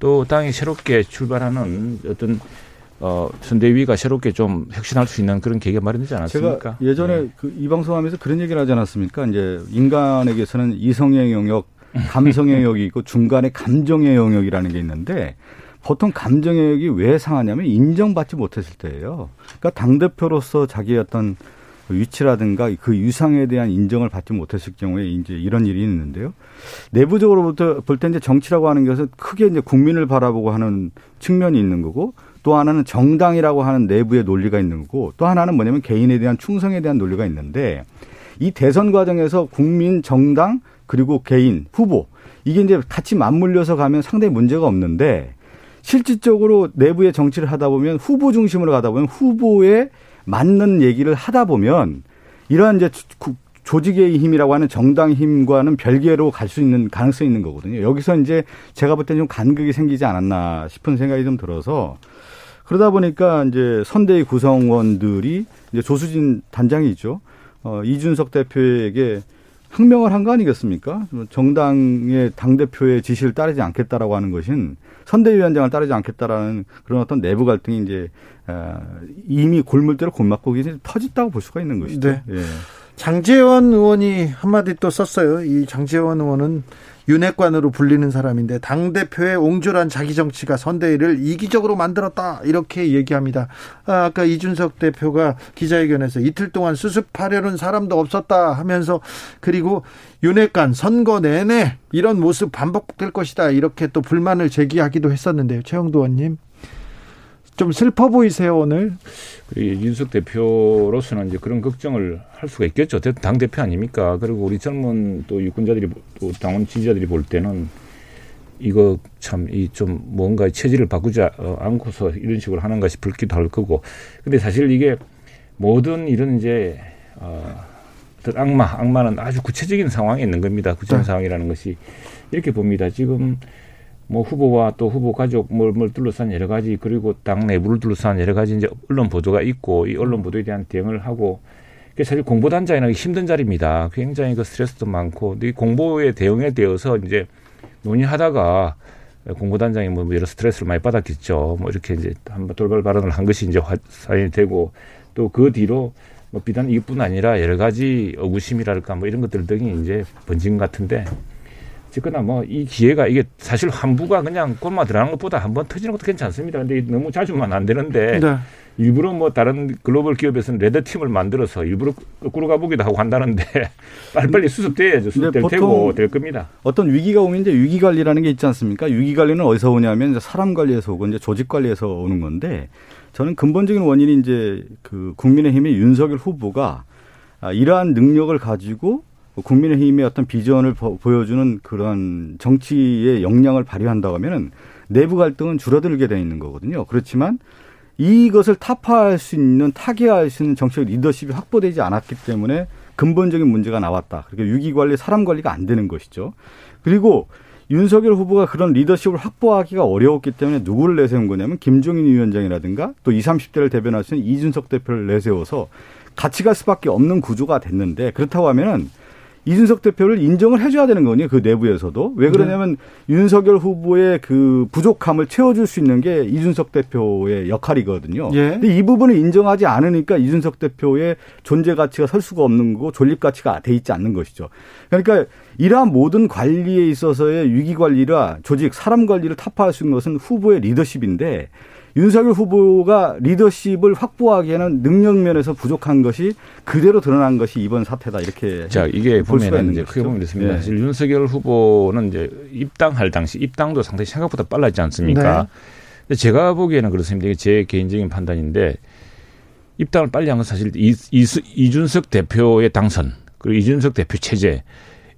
또 당이 새롭게 출발하는 어떤 어, 선대위가 새롭게 좀 혁신할 수 있는 그런 계기가 마련되지 않았습니까? 제가 예전에 네. 그 이 방송하면서 그런 얘기를 하지 않았습니까? 이제 인간에게서는 이성의 영역, 감성의 영역이 있고 중간에 감정의 영역이라는 게 있는데 보통 감정의 영역이 왜 상하냐면 인정받지 못했을 때예요. 그러니까 당대표로서 자기의 어떤 위치라든가 그 유상에 대한 인정을 받지 못했을 경우에 이제 이런 일이 있는데요. 내부적으로부터 볼 때 이제 정치라고 하는 것은 크게 이제 국민을 바라보고 하는 측면이 있는 거고 또 하나는 정당이라고 하는 내부의 논리가 있는 거고 또 하나는 뭐냐면 개인에 대한 충성에 대한 논리가 있는데 이 대선 과정에서 국민, 정당 그리고 개인, 후보 이게 이제 같이 맞물려서 가면 상당히 문제가 없는데 실질적으로 내부의 정치를 하다 보면 후보 중심으로 가다 보면 후보에 맞는 얘기를 하다 보면 이러한 이제 조직의 힘이라고 하는 정당 힘과는 별개로 갈 수 있는 가능성이 있는 거거든요. 여기서 이제 제가 볼 때는 좀 간극이 생기지 않았나 싶은 생각이 좀 들어서 그러다 보니까 이제 선대위 구성원들이 이제 조수진 단장이 있죠. 어, 이준석 대표에게 항명을 한 거 아니겠습니까? 정당의 당대표의 지시를 따르지 않겠다라고 하는 것은 선대위원장을 따르지 않겠다라는 그런 어떤 내부 갈등이 이제 이미 골물대로 골맞고기 터졌다고 볼 수가 있는 것이죠. 네. 예. 장제원 의원이 한마디 또 썼어요. 이 장제원 의원은 윤핵관으로 불리는 사람인데 당대표의 옹졸한 자기 정치가 선대위를 이기적으로 만들었다 이렇게 얘기합니다. 아까 이준석 대표가 기자회견에서 이틀 동안 수습하려는 사람도 없었다 하면서 그리고 윤핵관 선거 내내 이런 모습 반복될 것이다 이렇게 또 불만을 제기하기도 했었는데요. 최영두 의원님 좀 슬퍼 보이세요 오늘? 이준석 대표로서는 이제 그런 걱정을 할 수가 있겠죠. 당 대표 아닙니까? 그리고 우리 젊은 또 유권자들이 또 당원 지지자들이 볼 때는 이거 참 이 좀 뭔가 체질을 바꾸지 않고서 이런 식으로 하는가 싶기도 할 거고. 근데 사실 이게 모든 이런 이제 어, 악마, 악마는 아주 구체적인 상황에 있는 겁니다. 구체적인 네. 상황이라는 것이 이렇게 봅니다. 지금. 뭐 후보와 또 후보 가족 뭘, 뭘 둘러싼 여러 가지 그리고 당 내부를 둘러싼 여러 가지 이제 언론 보도가 있고 이 언론 보도에 대한 대응을 하고 그게 사실 공보단장이나 힘든 자리입니다. 굉장히 그 스트레스도 많고 이 공보의 대응에 대해서 이제 논의하다가 공보단장이 뭐 여러 스트레스를 많이 받았겠죠. 뭐 이렇게 이제 한번 돌발 발언을 한 것이 이제 사연이 되고 또 그 뒤로 뭐 비단 이뿐 아니라 여러 가지 의구심이랄까 뭐 이런 것들 등이 이제 번진 것 같은데. 그러나 뭐 이 기회가 이게 사실 한부가 그냥 골마 들어가는 것보다 한번 터지는 것도 괜찮습니다. 근데 너무 자주만 안 되는데 네. 일부러 뭐 다른 글로벌 기업에서는 레드팀을 만들어서 일부러 거꾸로 가보기도 하고 한다는데 빨리빨리 수습돼야죠. 수습될 테고 될 겁니다. 어떤 위기가 오면 이제 위기관리라는 게 있지 않습니까? 위기관리는 어디서 오냐면 이제 사람 관리에서 오고 이제 조직 관리에서 오는 건데 저는 근본적인 원인이 이제 그 국민의힘의 윤석열 후보가 이러한 능력을 가지고 국민의힘의 어떤 비전을 보여주는 그런 정치의 역량을 발휘한다고 하면은 내부 갈등은 줄어들게 돼 있는 거거든요. 그렇지만 이것을 타파할 수 있는 타개할 수 있는 정치적 리더십이 확보되지 않았기 때문에 근본적인 문제가 나왔다. 그러니까 위기관리, 사람 관리가 안 되는 것이죠. 그리고 윤석열 후보가 그런 리더십을 확보하기가 어려웠기 때문에 누구를 내세운 거냐면 김종인 위원장이라든가 또 이십, 삼십 대를 대변할 수 있는 이준석 대표를 내세워서 같이 갈 수밖에 없는 구조가 됐는데 그렇다고 하면은 이준석 대표를 인정을 해줘야 되는 거거든요. 그 내부에서도. 왜 그러냐면 네. 윤석열 후보의 그 부족함을 채워줄 수 있는 게 이준석 대표의 역할이거든요. 예. 근데 이 부분을 인정하지 않으니까 이준석 대표의 존재 가치가 설 수가 없는 거고 존립 가치가 돼 있지 않는 것이죠. 그러니까 이러한 모든 관리에 있어서의 위기 관리라 조직, 사람 관리를 타파할 수 있는 것은 후보의 리더십인데 윤석열 후보가 리더십을 확보하기에는 능력 면에서 부족한 것이 그대로 드러난 것이 이번 사태다 이렇게 자 이게 볼 수가 있는 거죠. 크게 보면 있습니다. 네. 사실 윤석열 후보는 이제 입당할 당시 입당도 상당히 생각보다 빨랐지 않습니까? 네. 제가 보기에는 그렇습니다. 이게 제 개인적인 판단인데 입당을 빨리 한 건 사실 이, 이, 이준석 대표의 당선 그리고 이준석 대표 체제,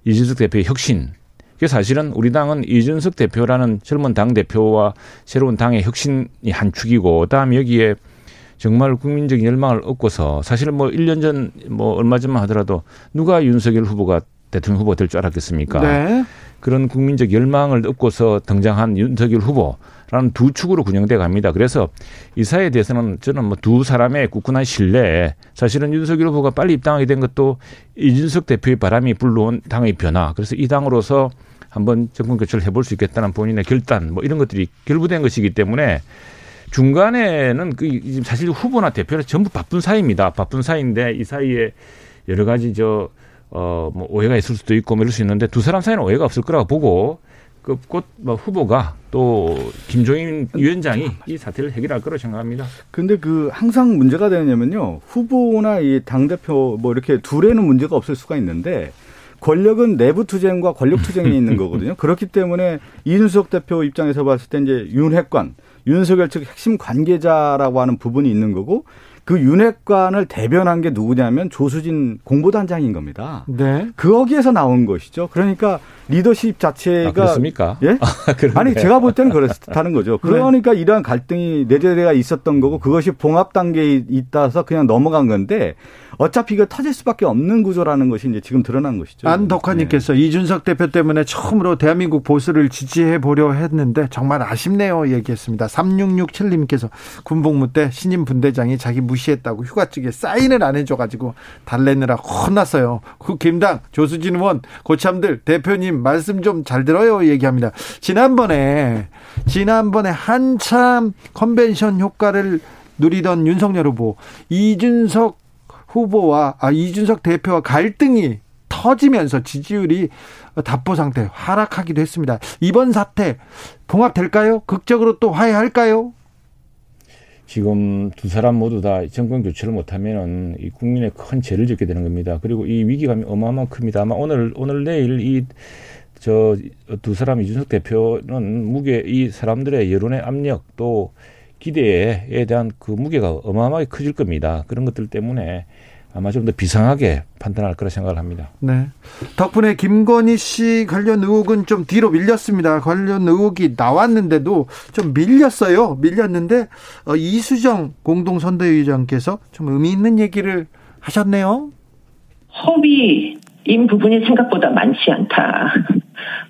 이준석 대표의 혁신. 그 사실은 우리 당은 이준석 대표라는 젊은 당 대표와 새로운 당의 혁신이 한 축이고, 다음 여기에 정말 국민적인 열망을 얻고서 사실은 뭐 일 년 전 뭐 얼마 전만 하더라도 누가 윤석열 후보가 대통령 후보가 될 줄 알았겠습니까? 네. 그런 국민적 열망을 얻고서 등장한 윤석열 후보라는 두 축으로 구성돼 갑니다. 그래서 이 사회에 대해서는 저는 뭐 두 사람의 굳건한 신뢰에 사실은 윤석열 후보가 빨리 입당하게 된 것도 이준석 대표의 바람이 불러온 당의 변화. 그래서 이 당으로서 한번 정권 교체를 해볼 수 있겠다는 본인의 결단 뭐 이런 것들이 결부된 것이기 때문에 중간에는 그 사실 후보나 대표는 전부 바쁜 사이입니다. 바쁜 사이인데 이 사이에 여러 가지 저 어, 뭐 오해가 있을 수도 있고 뭐 이럴 수 있는데 두 사람 사이는 오해가 없을 거라고 보고 그 곧 뭐 후보가 또 김종인 위원장이 이 사태를 해결할 거라고 생각합니다. 그런데 그 항상 문제가 되냐면요 후보나 이 당 대표 뭐 이렇게 둘에는 문제가 없을 수가 있는데. 권력은 내부 투쟁과 권력 투쟁이 있는 거거든요. 그렇기 때문에 이준석 대표 입장에서 봤을 때 이제 윤핵관, 윤석열 측 핵심 관계자라고 하는 부분이 있는 거고 그 윤핵관을 대변한 게 누구냐면 조수진 공보단장인 겁니다. 네. 거기에서 나온 것이죠. 그러니까 리더십 자체가. 아, 그렇습니까? 예? 아, 아니, 제가 볼 때는 그렇다는 거죠. 그러니까 네. 이러한 갈등이 내재가 있었던 거고 그것이 봉합 단계에 있다서 그냥 넘어간 건데 어차피 이거 터질 수밖에 없는 구조라는 것이 이제 지금 드러난 것이죠. 안덕환님께서 네. 이준석 대표 때문에 처음으로 대한민국 보수를 지지해 보려 했는데 정말 아쉽네요 얘기했습니다. 삼육육칠님께서 군복무 때 신임 분대장이 자기 무시했다고 휴가증에 사인을 안 해줘가지고 달래느라 혼났어요. 그 김당 조수진 의원 고참들 대표님 말씀 좀 잘 들어요 얘기합니다. 지난번에 지난번에 한참 컨벤션 효과를 누리던 윤석열 후보 이준석 후보와 아, 이준석 대표와 갈등이 터지면서 지지율이 답보 상태 하락하기도 했습니다. 이번 사태 봉합될까요? 극적으로 또 화해할까요? 지금 두 사람 모두 다 정권 교체를 못하면은 이 국민의 큰 죄를 짓게 되는 겁니다. 그리고 이 위기감이 어마어마한 큽니다. 아마 오늘 오늘 내일 이 저 두 사람 이준석 대표는 무게 이 사람들의 여론의 압력 또 기대에 대한 그 무게가 어마어마하게 커질 겁니다. 그런 것들 때문에 아마 좀 더 비상하게 판단할 거라 생각을 합니다. 네. 덕분에 김건희 씨 관련 의혹은 좀 뒤로 밀렸습니다. 관련 의혹이 나왔는데도 좀 밀렸어요. 밀렸는데 이수정 공동선대위원장께서 좀 의미 있는 얘기를 하셨네요. 허위인 부분이 생각보다 많지 않다.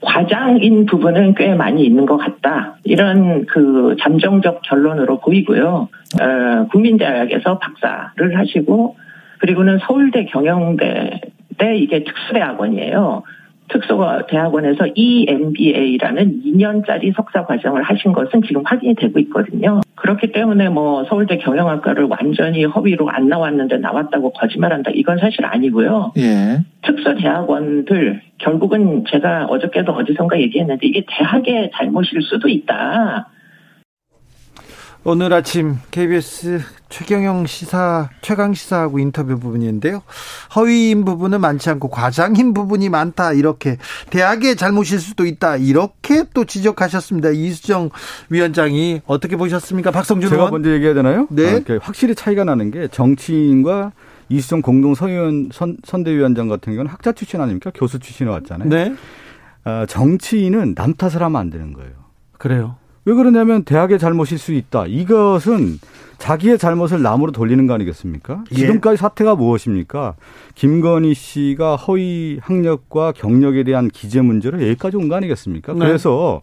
과장인 부분은 꽤 많이 있는 것 같다. 이런 그 잠정적 결론으로 보이고요. 어, 국민대학에서 박사를 하시고 그리고는 서울대 경영대 대 이게 특수대학원이에요. 특수대학원에서 이 엠비에이라는 이 년짜리 석사 과정을 하신 것은 지금 확인이 되고 있거든요. 그렇기 때문에 뭐 서울대 경영학과를 완전히 허위로 안 나왔는데 나왔다고 거짓말한다. 이건 사실 아니고요. 예. 특수대학원들 결국은 제가 어저께도 어디선가 얘기했는데 이게 대학의 잘못일 수도 있다. 오늘 아침 케이비에스 최경영 시사, 최강 시사하고 인터뷰 부분인데요. 허위인 부분은 많지 않고 과장인 부분이 많다. 이렇게 대학의 잘못일 수도 있다. 이렇게 또 지적하셨습니다. 이수정 위원장이 어떻게 보셨습니까? 박성준 의원. 제가 먼저 얘기해야 되나요? 네. 아, 확실히 차이가 나는 게 정치인과 이수정 공동 선의원, 선, 선대위원장 같은 경우는 학자 출신 아닙니까? 교수 출신으로 왔잖아요. 네. 아, 정치인은 남 탓을 하면 안 되는 거예요. 그래요. 왜 그러냐면 대학의 잘못일 수 있다. 이것은 자기의 잘못을 남으로 돌리는 거 아니겠습니까? 예. 지금까지 사태가 무엇입니까? 김건희 씨가 허위 학력과 경력에 대한 기재 문제로 여기까지 온 거 아니겠습니까? 네. 그래서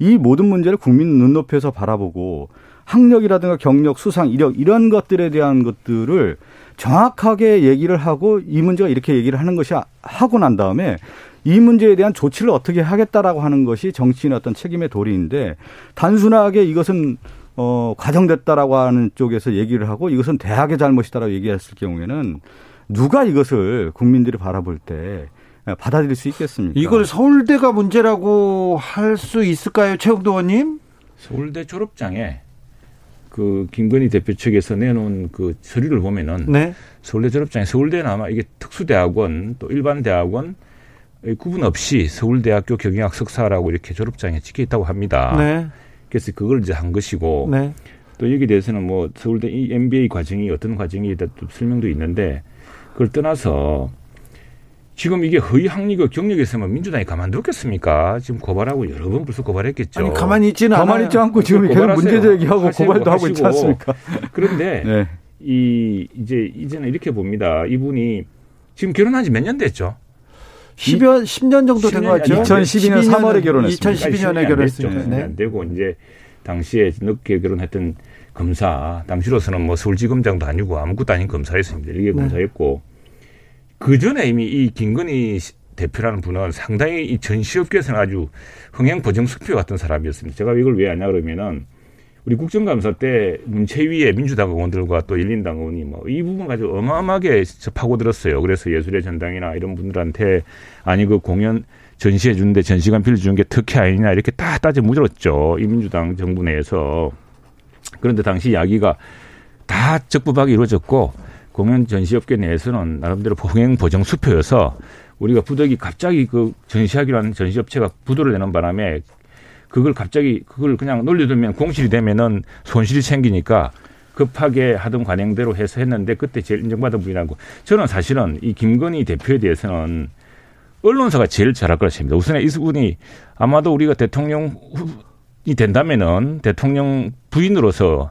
이 모든 문제를 국민 눈높이에서 바라보고 학력이라든가 경력, 수상, 이력 이런 것들에 대한 것들을 정확하게 얘기를 하고 이 문제가 이렇게 얘기를 하는 것이 하고 난 다음에 이 문제에 대한 조치를 어떻게 하겠다라고 하는 것이 정치인의 어떤 책임의 도리인데 단순하게 이것은 어, 과정됐다라고 하는 쪽에서 얘기를 하고 이것은 대학의 잘못이다라고 얘기했을 경우에는 누가 이것을 국민들이 바라볼 때 받아들일 수 있겠습니까? 이걸 서울대가 문제라고 할 수 있을까요? 최영두 의원님? 서울대 졸업장에 그 김건희 대표 측에서 내놓은 그 서류를 보면은 네? 서울대 졸업장에 서울대는 아마 이게 특수대학원 또 일반 대학원 구분 없이 서울대학교 경영학 석사라고 이렇게 졸업장에 찍혀 있다고 합니다. 네. 그래서 그걸 이제 한 것이고 네. 또 여기에 대해서는 뭐 서울대 이 엠비에이 과정이 어떤 과정이 또 설명도 있는데 그걸 떠나서 지금 이게 허위 학력과 경력에 있으면 민주당이 가만두겠습니까? 지금 고발하고 여러 번 벌써 고발했겠죠. 아니, 가만히 있지는 않아요. 가만히 있지 않고 지금 계속 문제 제기하고 고발도 하고 있지 않습니까? 그런데 네. 이 이제 이제는 이렇게 봅니다. 이분이 지금 결혼한 지 몇 년 됐죠? 십여, 십 년 정도 된 것 같죠? 이천십이 년 삼월에 결혼했습니다. 이천십이 년에 결혼했습니다. 네. 안 되고 이제 당시에 늦게 결혼했던 검사, 당시로서는 뭐 서울지검장도 아니고 아무것도 아닌 검사였습니다. 이게 네. 검사였고 그 전에 이미 이 김건희 대표라는 분은 상당히 이 전시업계에서는 아주 흥행 보정 승표 같은 사람이었습니다. 제가 이걸 왜 아냐 그러면은 우리 국정감사 때 문체위의 민주당 의원들과 또 열린당 의원이 뭐 이 부분 가지고 어마어마하게 파고들었어요. 그래서 예술의 전당이나 이런 분들한테 아니 그 공연 전시해 주는데 전시관 빌려주는 게 특혜 아니냐 이렇게 다 따져 무질렀죠. 이 민주당 정부 내에서. 그런데 당시 이야기가 다 적부박이 이루어졌고 공연 전시업계 내에서는 나름대로 봉행 보정 수표여서 우리가 부득이 갑자기 그 전시하기로 하는 전시업체가 부도를 내는 바람에 그걸 갑자기 그걸 그냥 놀려두면 공실이 되면은 손실이 생기니까 급하게 하던 관행대로 해서 했는데 그때 제일 인정받은 분이라고 저는 사실은 이 김건희 대표에 대해서는 언론사가 제일 잘할 거라 생각합니다. 우선 이수근이 아마도 우리가 대통령이 된다면은 대통령 부인으로서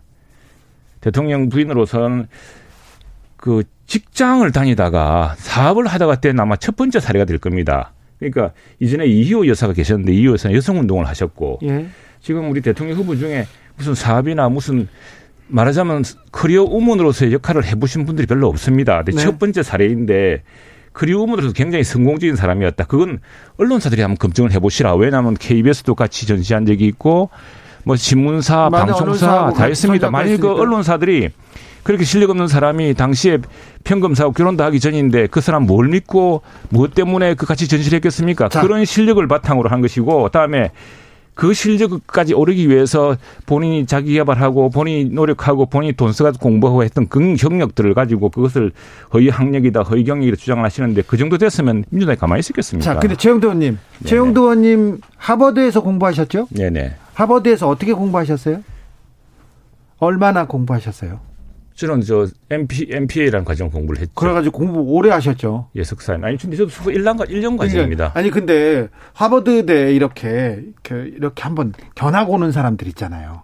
대통령 부인으로서는 그 직장을 다니다가 사업을 하다가 때 아마 첫 번째 사례가 될 겁니다. 그러니까 이전에 이희호 여사가 계셨는데 이희호 여사는 여성운동을 하셨고 예. 지금 우리 대통령 후보 중에 무슨 사업이나 무슨 말하자면 커리어 우먼으로서의 역할을 해보신 분들이 별로 없습니다. 근데 네. 첫 번째 사례인데 커리어 우먼으로서 굉장히 성공적인 사람이었다. 그건 언론사들이 한번 검증을 해보시라. 왜냐하면 케이비에스도 같이 전시한 적이 있고 뭐 신문사, 방송사 다 있습니다. 만일 그 언론사들이 그렇게 실력 없는 사람이 당시에 평검사하고 결혼도 하기 전인데 그 사람 뭘 믿고 뭐 때문에 그 같이 전시를 했겠습니까? 자. 그런 실력을 바탕으로 한 것이고 그다음에 그 실력까지 오르기 위해서 본인이 자기 개발하고 본인이 노력하고 본인이 돈 써가지고 공부하고 했던 그 경력들을 가지고 그것을 허위 학력이다 허위 경력이다 주장을 하시는데 그 정도 됐으면 민주당이 가만히 있었겠습니까? 자, 근데 최영두 의원님, 최영두 의원님 하버드에서 공부하셨죠? 네네. 하버드에서 어떻게 공부하셨어요? 얼마나 공부하셨어요? 저는 저 엠피에이라는 과정 공부를 했죠. 그래가지고 공부 오래 하셨죠. 예, 석사님. 아니, 근데 저도 수고 일 년 과정입니다. 아니, 근데 하버드대 이렇게, 이렇게, 이렇게 한번 견학 오는 사람들 있잖아요.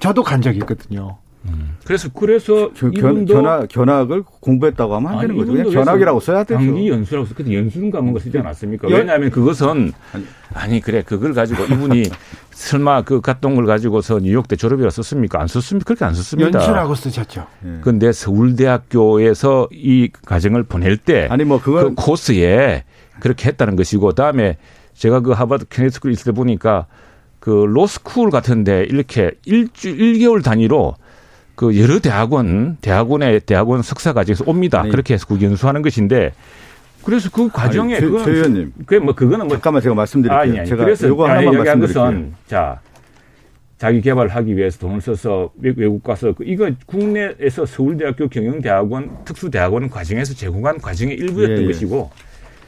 저도 간 적이 있거든요. 음. 그래서, 그래서. 저, 견, 견학, 견학을 공부했다고 하면 안 아니, 되는 거죠. 그냥 견학이라고 써야 되죠. 단기 연수라고 써. 근데 연수는 과목을 쓰지 않았습니까? 왜냐하면 그것은. 아니, 아니 그래. 그걸 가지고 이분이. 설마 그 갔던 걸 가지고서 뉴욕대 졸업이라 썼습니까? 안 썼습니까? 그렇게 안 썼습니다. 연수라고 쓰셨죠. 그런데 서울대학교에서 이 과정을 보낼 때 아니 뭐 그건... 그 코스에 그렇게 했다는 것이고 그다음에 제가 그 하버드 케네디 스쿨 있을 때 보니까 그 로스쿨 같은데 이렇게 일주 일 개월 단위로 그 여러 대학원 대학원의 대학원 석사 과정에서 옵니다. 아니. 그렇게 해서 그 연수하는 것인데. 그래서 그 과정에 아니, 그건, 최 의원님, 그게 뭐 그거는 뭐 잠깐만 제가 말씀드릴게요. 아니, 아니, 제가 그래서 요거 하나만 말씀드릴게요. 자, 자기 개발을 하기 위해서 돈을 써서 외국 가서 이거 국내에서 서울대학교 경영대학원 특수대학원 과정에서 제공한 과정의 일부였던 예, 예. 것이고,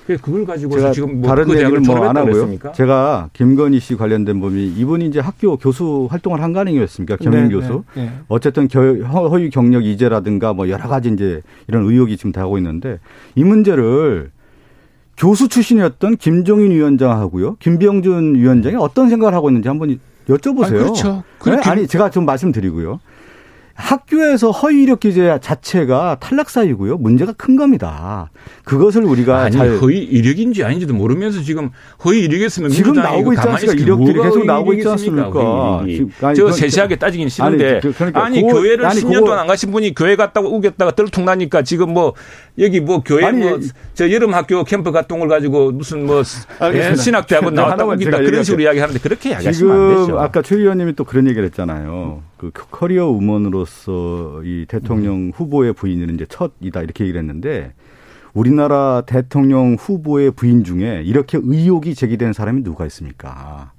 그걸 가지고서 지금 뭐 다른 그 얘기는 뭐 안 하고요. 제가 김건희 씨 관련된 범위 이분이 이제 학교 교수 활동을 한 거 아니겠습니까? 경영 네, 교수. 네, 네. 어쨌든 허위 경력 이재라든가 뭐 여러 가지 이제 이런 의혹이 지금 다 하고 있는데 이 문제를 교수 출신이었던 김종인 위원장하고요, 김병준 위원장이 어떤 생각을 하고 있는지 한번 여쭤보세요. 아니, 그렇죠. 그렇게... 네? 아니 제가 좀 말씀드리고요. 학교에서 허위 이력 기재 자체가 탈락 사유고요. 문제가 큰 겁니다. 그것을 우리가 아니, 잘 허위 이력인지 아닌지도 모르면서 지금 허위 이력했으면 지금 나오고 있지 않습니까? 이력들이 계속 나오고 있지 않습니까? 저 세세하게 따지긴 싫은데 아니, 그러니까 아니 그거, 교회를 아니, 십 년 그거. 동안 안 가신 분이 교회 갔다가 우겼다가 떨통 나니까 지금 뭐 여기 뭐 교회 뭐 저 여름 학교 캠프 갔던 걸 가지고 무슨 뭐 신학대학원 나왔다고 우긴다 그런 식으로 이야기하는데 그렇게 이야기하시면 안 되죠. 지금 아까 최 의원님이 또 그런 얘기를 했잖아요. 그 커리어 우먼으로서 이 대통령 후보의 부인은 이제 첫이다 이렇게 얘기를 했는데 우리나라 대통령 후보의 부인 중에 이렇게 의혹이 제기된 사람이 누가 있습니까?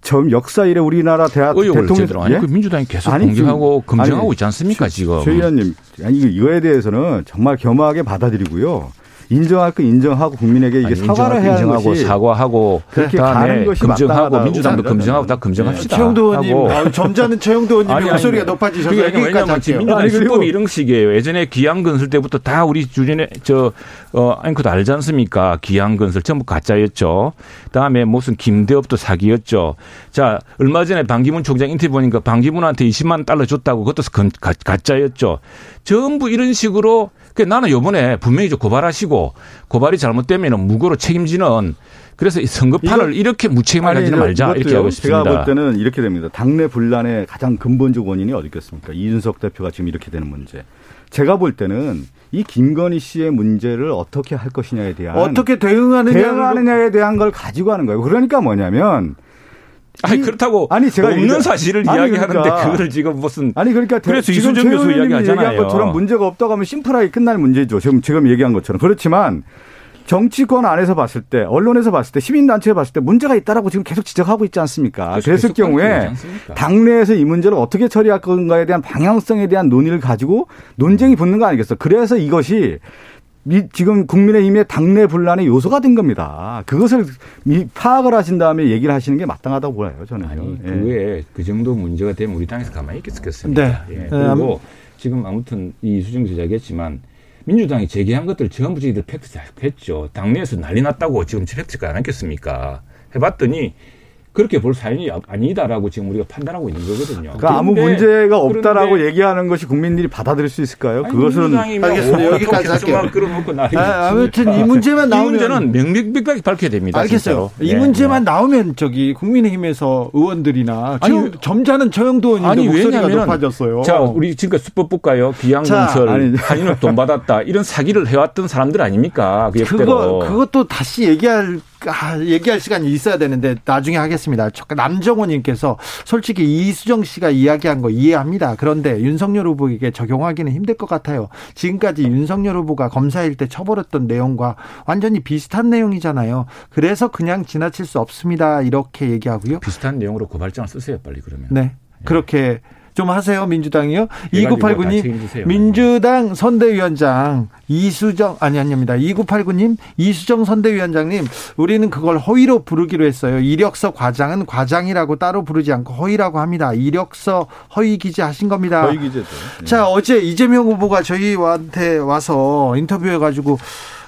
처음 역사 이래 우리나라 대학 대통령 아니 예? 그 민주당이 계속 아니, 공격하고 지금, 검증하고 아니, 있지 않습니까 주, 지금? 최 의원님, 아니 이거에 대해서는 정말 겸허하게 받아들이고요. 인정할 거 인정하고 국민에게 이게 아니, 사과를 해야 하는 것이 사과하고 그렇게 가는 것이 검증하고 민주당도 검증하고 다 검증합시다. 최영두 의원님 점잖은 최영두 의원님 목소리가 높아지셔서 왜냐하면 지금 민주당 수법이 이런 식이에요. 예전에 기양건설 때부터 다 우리 주변에 저 어, 앵커도 알지 않습니까? 기양건설 전부 가짜였죠. 그다음에 무슨 김대업도 사기였죠. 자 얼마 전에 반기문 총장 인터뷰 보니까 반기문한테 이십만 달러 줬다고 그것도 가, 가짜였죠. 전부 이런 식으로 그 나는 이번에 분명히 좀 고발하시고 고발이 잘못되면 무고로 책임지는 그래서 선거판을 이거, 이렇게 무책임하게 하지는 말자 이것도요, 이렇게 하고 싶습니다. 제가 볼 때는 이렇게 됩니다. 당내 분란의 가장 근본적 원인이 어디 있겠습니까? 이준석 대표가 지금 이렇게 되는 문제. 제가 볼 때는 이 김건희 씨의 문제를 어떻게 할 것이냐에 대한 어떻게 대응하느냐 대응하느냐에 대한 걸 가지고 하는 거예요. 그러니까 뭐냐면. 아니 그렇다고 아니 제가 없는 얘기가, 사실을 이야기하는데 그러니까, 그거를 지금 무슨 아니 그러니까 그래서 이수정 교수 이야기하잖아요. 얘기한 것처럼 문제가 없다고 하면 심플하게 끝날 문제죠. 지금 지금 얘기한 것처럼 그렇지만 정치권 안에서 봤을 때 언론에서 봤을 때 시민단체에 봤을 때 문제가 있다라고 지금 계속 지적하고 있지 않습니까? 그랬을 경우에 당내에서 이 문제를 어떻게 처리할 건가에 대한 방향성에 대한 논의를 가지고 논쟁이 붙는 거 아니겠어? 그래서 이것이 지금 국민의힘의 당내 분란의 요소가 된 겁니다. 그것을 파악을 하신 다음에 얘기를 하시는 게 마땅하다고 보여요. 저는. 아니, 예. 그 외에 그 정도 문제가 되면 우리 당에서 가만히 있겠습니다. 네. 예. 그리고 네. 지금 아무튼 이수정 지적했지만 민주당이 제기한 것들 전부 저희들 팩트체크했죠. 당내에서 난리 났다고 지금 팩트체크 안 했겠습니까? 해봤더니 그렇게 볼 사연이 아니다라고 지금 우리가 판단하고 있는 거거든요. 그러니까 아무 문제가 없다라고 얘기하는 것이 국민들이 받아들일 수 있을까요? 아니, 그것은 알겠습니다. 여기까지 할게요. 아, 아무튼 이 문제만 나오면 이 문제는 명백하게 밝혀야 됩니다. 알겠어요. 진짜로. 이 네, 문제만 네. 나오면 저기 국민의힘에서 의원들이나 아니, 저, 점잖은 저영도 의원님도 목소리가 높아졌어요. 자, 우리 지금까지 수법 볼까요? 기양건설, 한인업 돈 받았다 이런 사기를 해왔던 사람들 아닙니까? 그 그거 그것도 다시 얘기할. 아, 얘기할 시간이 있어야 되는데 나중에 하겠습니다. 남정호님께서 솔직히 이수정 씨가 이야기한 거 이해합니다. 그런데 윤석열 후보에게 적용하기는 힘들 것 같아요. 지금까지 윤석열 후보가 검사일 때 쳐버렸던 내용과 완전히 비슷한 내용이잖아요. 그래서 그냥 지나칠 수 없습니다. 이렇게 얘기하고요. 비슷한 내용으로 고발장을 쓰세요. 빨리 그러면. 네. 그렇게 좀 하세요. 민주당이요. 이구팔구 님 민주당 선대위원장 이수정 아니 아닙니다. 이구팔구 님 이수정 선대위원장님 우리는 그걸 허위로 부르기로 했어요. 이력서 과장은 과장이라고 따로 부르지 않고 허위라고 합니다. 이력서 허위 기재하신 겁니다. 허위 기재죠. 네. 자 어제 이재명 후보가 저희한테 와서 인터뷰해가지고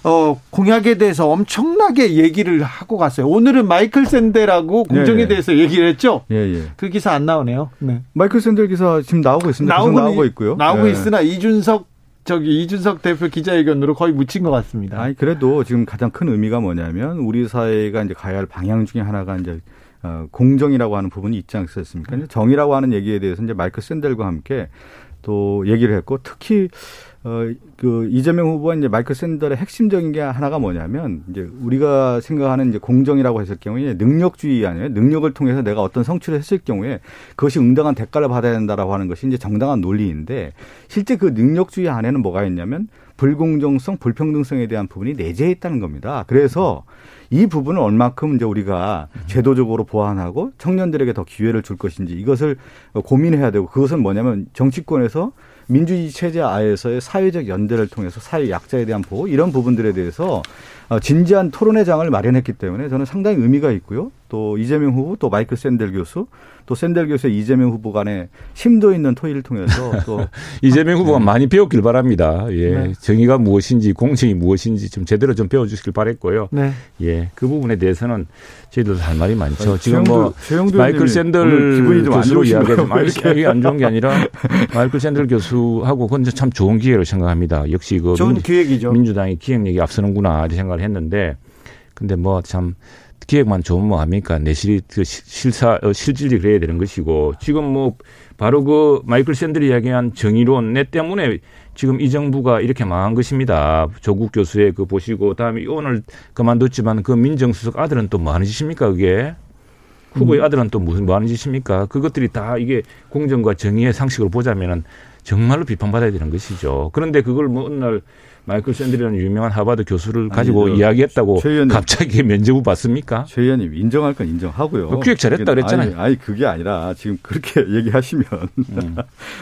어, 공약에 대해서 엄청나게 얘기를 하고 갔어요. 오늘은 마이클 샌델하고 공정에 예, 대해서 얘기를 했죠. 예, 예. 그 기사 안 나오네요. 네. 마이클 샌델 기사 지금 나오고 있습니다. 나오고, 나오고 있고요. 나오고 예. 있으나 이준석 저기 이준석 대표 기자회견으로 거의 묻힌 것 같습니다. 아니 그래도 지금 가장 큰 의미가 뭐냐면 우리 사회가 이제 가야 할 방향 중에 하나가 이제 어, 공정이라고 하는 부분이 있지 않겠습니까? 음. 정의라고 하는 얘기에 대해서 이제 마이클 샌델과 함께 또 얘기를 했고 특히. 어, 그, 이재명 후보와 이제 마이클 샌델의 핵심적인 게 하나가 뭐냐면, 이제 우리가 생각하는 이제 공정이라고 했을 경우에 능력주의 아니에요. 능력을 통해서 내가 어떤 성취를 했을 경우에 그것이 응당한 대가를 받아야 된다라고 하는 것이 이제 정당한 논리인데, 실제 그 능력주의 안에는 뭐가 있냐면, 불공정성, 불평등성에 대한 부분이 내재해 있다는 겁니다. 그래서 이 부분을 얼마큼 이제 우리가 제도적으로 보완하고 청년들에게 더 기회를 줄 것인지 이것을 고민해야 되고 그것은 뭐냐면 정치권에서 민주주의 체제 하에서의 사회적 연대를 통해서 사회 약자에 대한 보호 이런 부분들에 대해서 진지한 토론의 장을 마련했기 때문에 저는 상당히 의미가 있고요. 또 이재명 후보, 또 마이클 샌델 교수, 또 샌델 교수의 이재명 후보 간의 심도 있는 토의를 통해서 또 이재명 후보가 네. 많이 배웠길 바랍니다. 예, 네. 정의가 무엇인지 공정이 무엇인지 좀 제대로 좀 배워주시길 바랬고요. 네. 예, 그 부분에 대해서는 저희도 할 말이 많죠. 아니, 지금 최영두, 뭐 최영두 마이클 샌델 교수로 이야기하면 마이클이 안 좋은 게 아니라 마이클 샌델 교수하고 그건 참 좋은 기회로 생각합니다. 역시 그 좋은 민, 기획이죠. 민주당이 기획력이 앞서는구나 이렇게 생각을 했는데, 근데 뭐 참. 기획만 좋으면 뭐합니까? 내실이 실사 실질이 그래야 되는 것이고 지금 뭐 바로 그 마이클 샌델이 이야기한 정의론 내 때문에 지금 이 정부가 이렇게 망한 것입니다. 조국 교수의 그 보시고 다음에 오늘 그만뒀지만 그 민정수석 아들은 또 뭐 하는 짓입니까? 그게 후보의 음. 아들은 또 무슨 뭐 하는 짓입니까? 그것들이 다 이게 공정과 정의의 상식으로 보자면은 정말로 비판받아야 되는 것이죠. 그런데 그걸 뭐 어느 날 마이클 샌델이라는 유명한 하버드 교수를 가지고 아니, 이야기했다고 의원님, 갑자기 면접을 받습니까? 최 의원님 인정할 건 인정하고요. 그 기획 잘했다 그랬잖아요. 아니, 아니 그게 아니라 지금 그렇게 얘기하시면 음.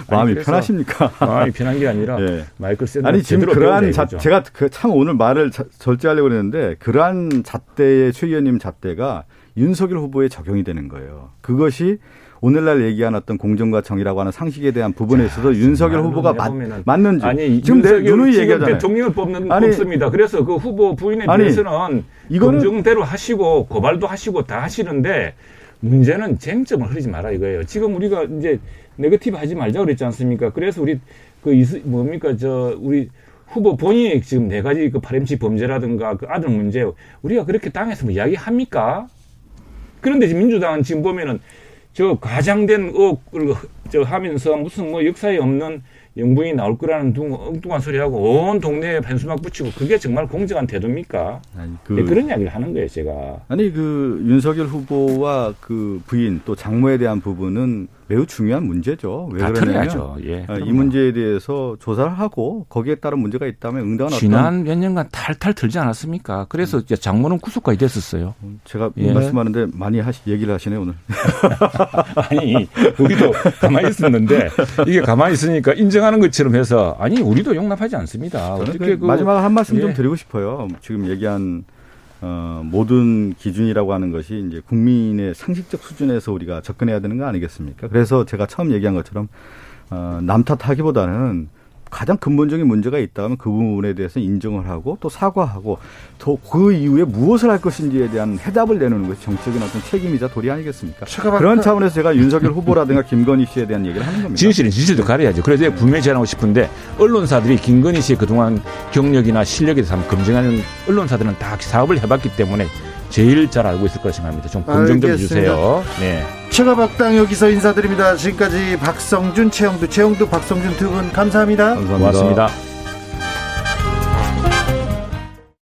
마음이 아니, 편하십니까? 마음이 편한 게 아니라 네. 마이클 샌델 아니 지금 그러한 자, 제가 그 참 오늘 말을 자, 절제하려고 그랬는데 그러한 잣대의 최 의원님 잣대가 윤석열 후보에 적용이 되는 거예요. 그것이 오늘날 얘기한 어떤 공정과 정의라고 하는 상식에 대한 부분에서도 윤석열 후보가 맞, 맞는지. 아니, 지금 내 눈의 얘기잖아요. 대통령을 뽑는 뽑습니다. 그래서 그 후보 부인에 아니, 대해서는 이거는 검증대로 하시고 고발도 하시고 다 하시는데 문제는 쟁점을 흐리지 마라 이거예요. 지금 우리가 이제 네거티브 하지 말자 그랬지 않습니까? 그래서 우리 그 이수, 뭡니까 저 우리. 후보 본인이 지금 네 가지 그 파렴치 범죄라든가 그 아들 문제 우리가 그렇게 당에서 뭐 이야기합니까? 그런데 지금 민주당은 지금 보면은 저 과장된 의혹을 저 하면서 무슨 뭐 역사에 없는 영부인이 나올 거라는 둥, 엉뚱한 소리하고 온 동네에 펜수막 붙이고 그게 정말 공정한 태도입니까? 아니, 그, 네, 그런 이야기를 하는 거예요, 제가. 아니, 그 윤석열 후보와 그 부인 또 장모에 대한 부분은 매우 중요한 문제죠. 왜 그러냐면 예, 이 문제에 대해서 조사를 하고 거기에 따른 문제가 있다면 응당한 지난 어떤. 몇 년간 탈탈 털지 않았습니까? 그래서 음. 장모는 구속까지 됐었어요. 제가 예. 말씀하는데 많이 하시, 얘기를 하시네요, 오늘. 아니, 우리도 가만히 있었는데 이게 가만히 있으니까 인정 하는 것처럼 해서 아니 우리도 용납하지 않습니다. 어떻게 그 마지막 한 말씀 예. 좀 드리고 싶어요. 지금 얘기한 어, 모든 기준이라고 하는 것이 이제 국민의 상식적 수준에서 우리가 접근해야 되는 거 아니겠습니까? 그래서 제가 처음 얘기한 것처럼 어, 남탓하기보다는 가장 근본적인 문제가 있다면 그 부분에 대해서 인정을 하고 또 사과하고 또 그 이후에 무엇을 할 것인지에 대한 해답을 내놓는 것이 정치적인 어떤 책임이자 도리 아니겠습니까? 그런 차원에서 제가 윤석열 후보라든가 김건희 씨에 대한 얘기를 하는 겁니다. 진실은 진실도 가려야죠. 그래서 제가 분명히 제안하고 싶은데 언론사들이 김건희 씨의 그동안 경력이나 실력에 대해서 검증하는 언론사들은 다 사업을 해봤기 때문에 제일 잘 알고 있을 거라 생각합니다. 좀 긍정 좀 주세요. 네. 최가박당 여기서 인사드립니다. 지금까지 박성준, 최영두, 최영두, 박성준 두 분 감사합니다. 감사합니다. 고맙습니다.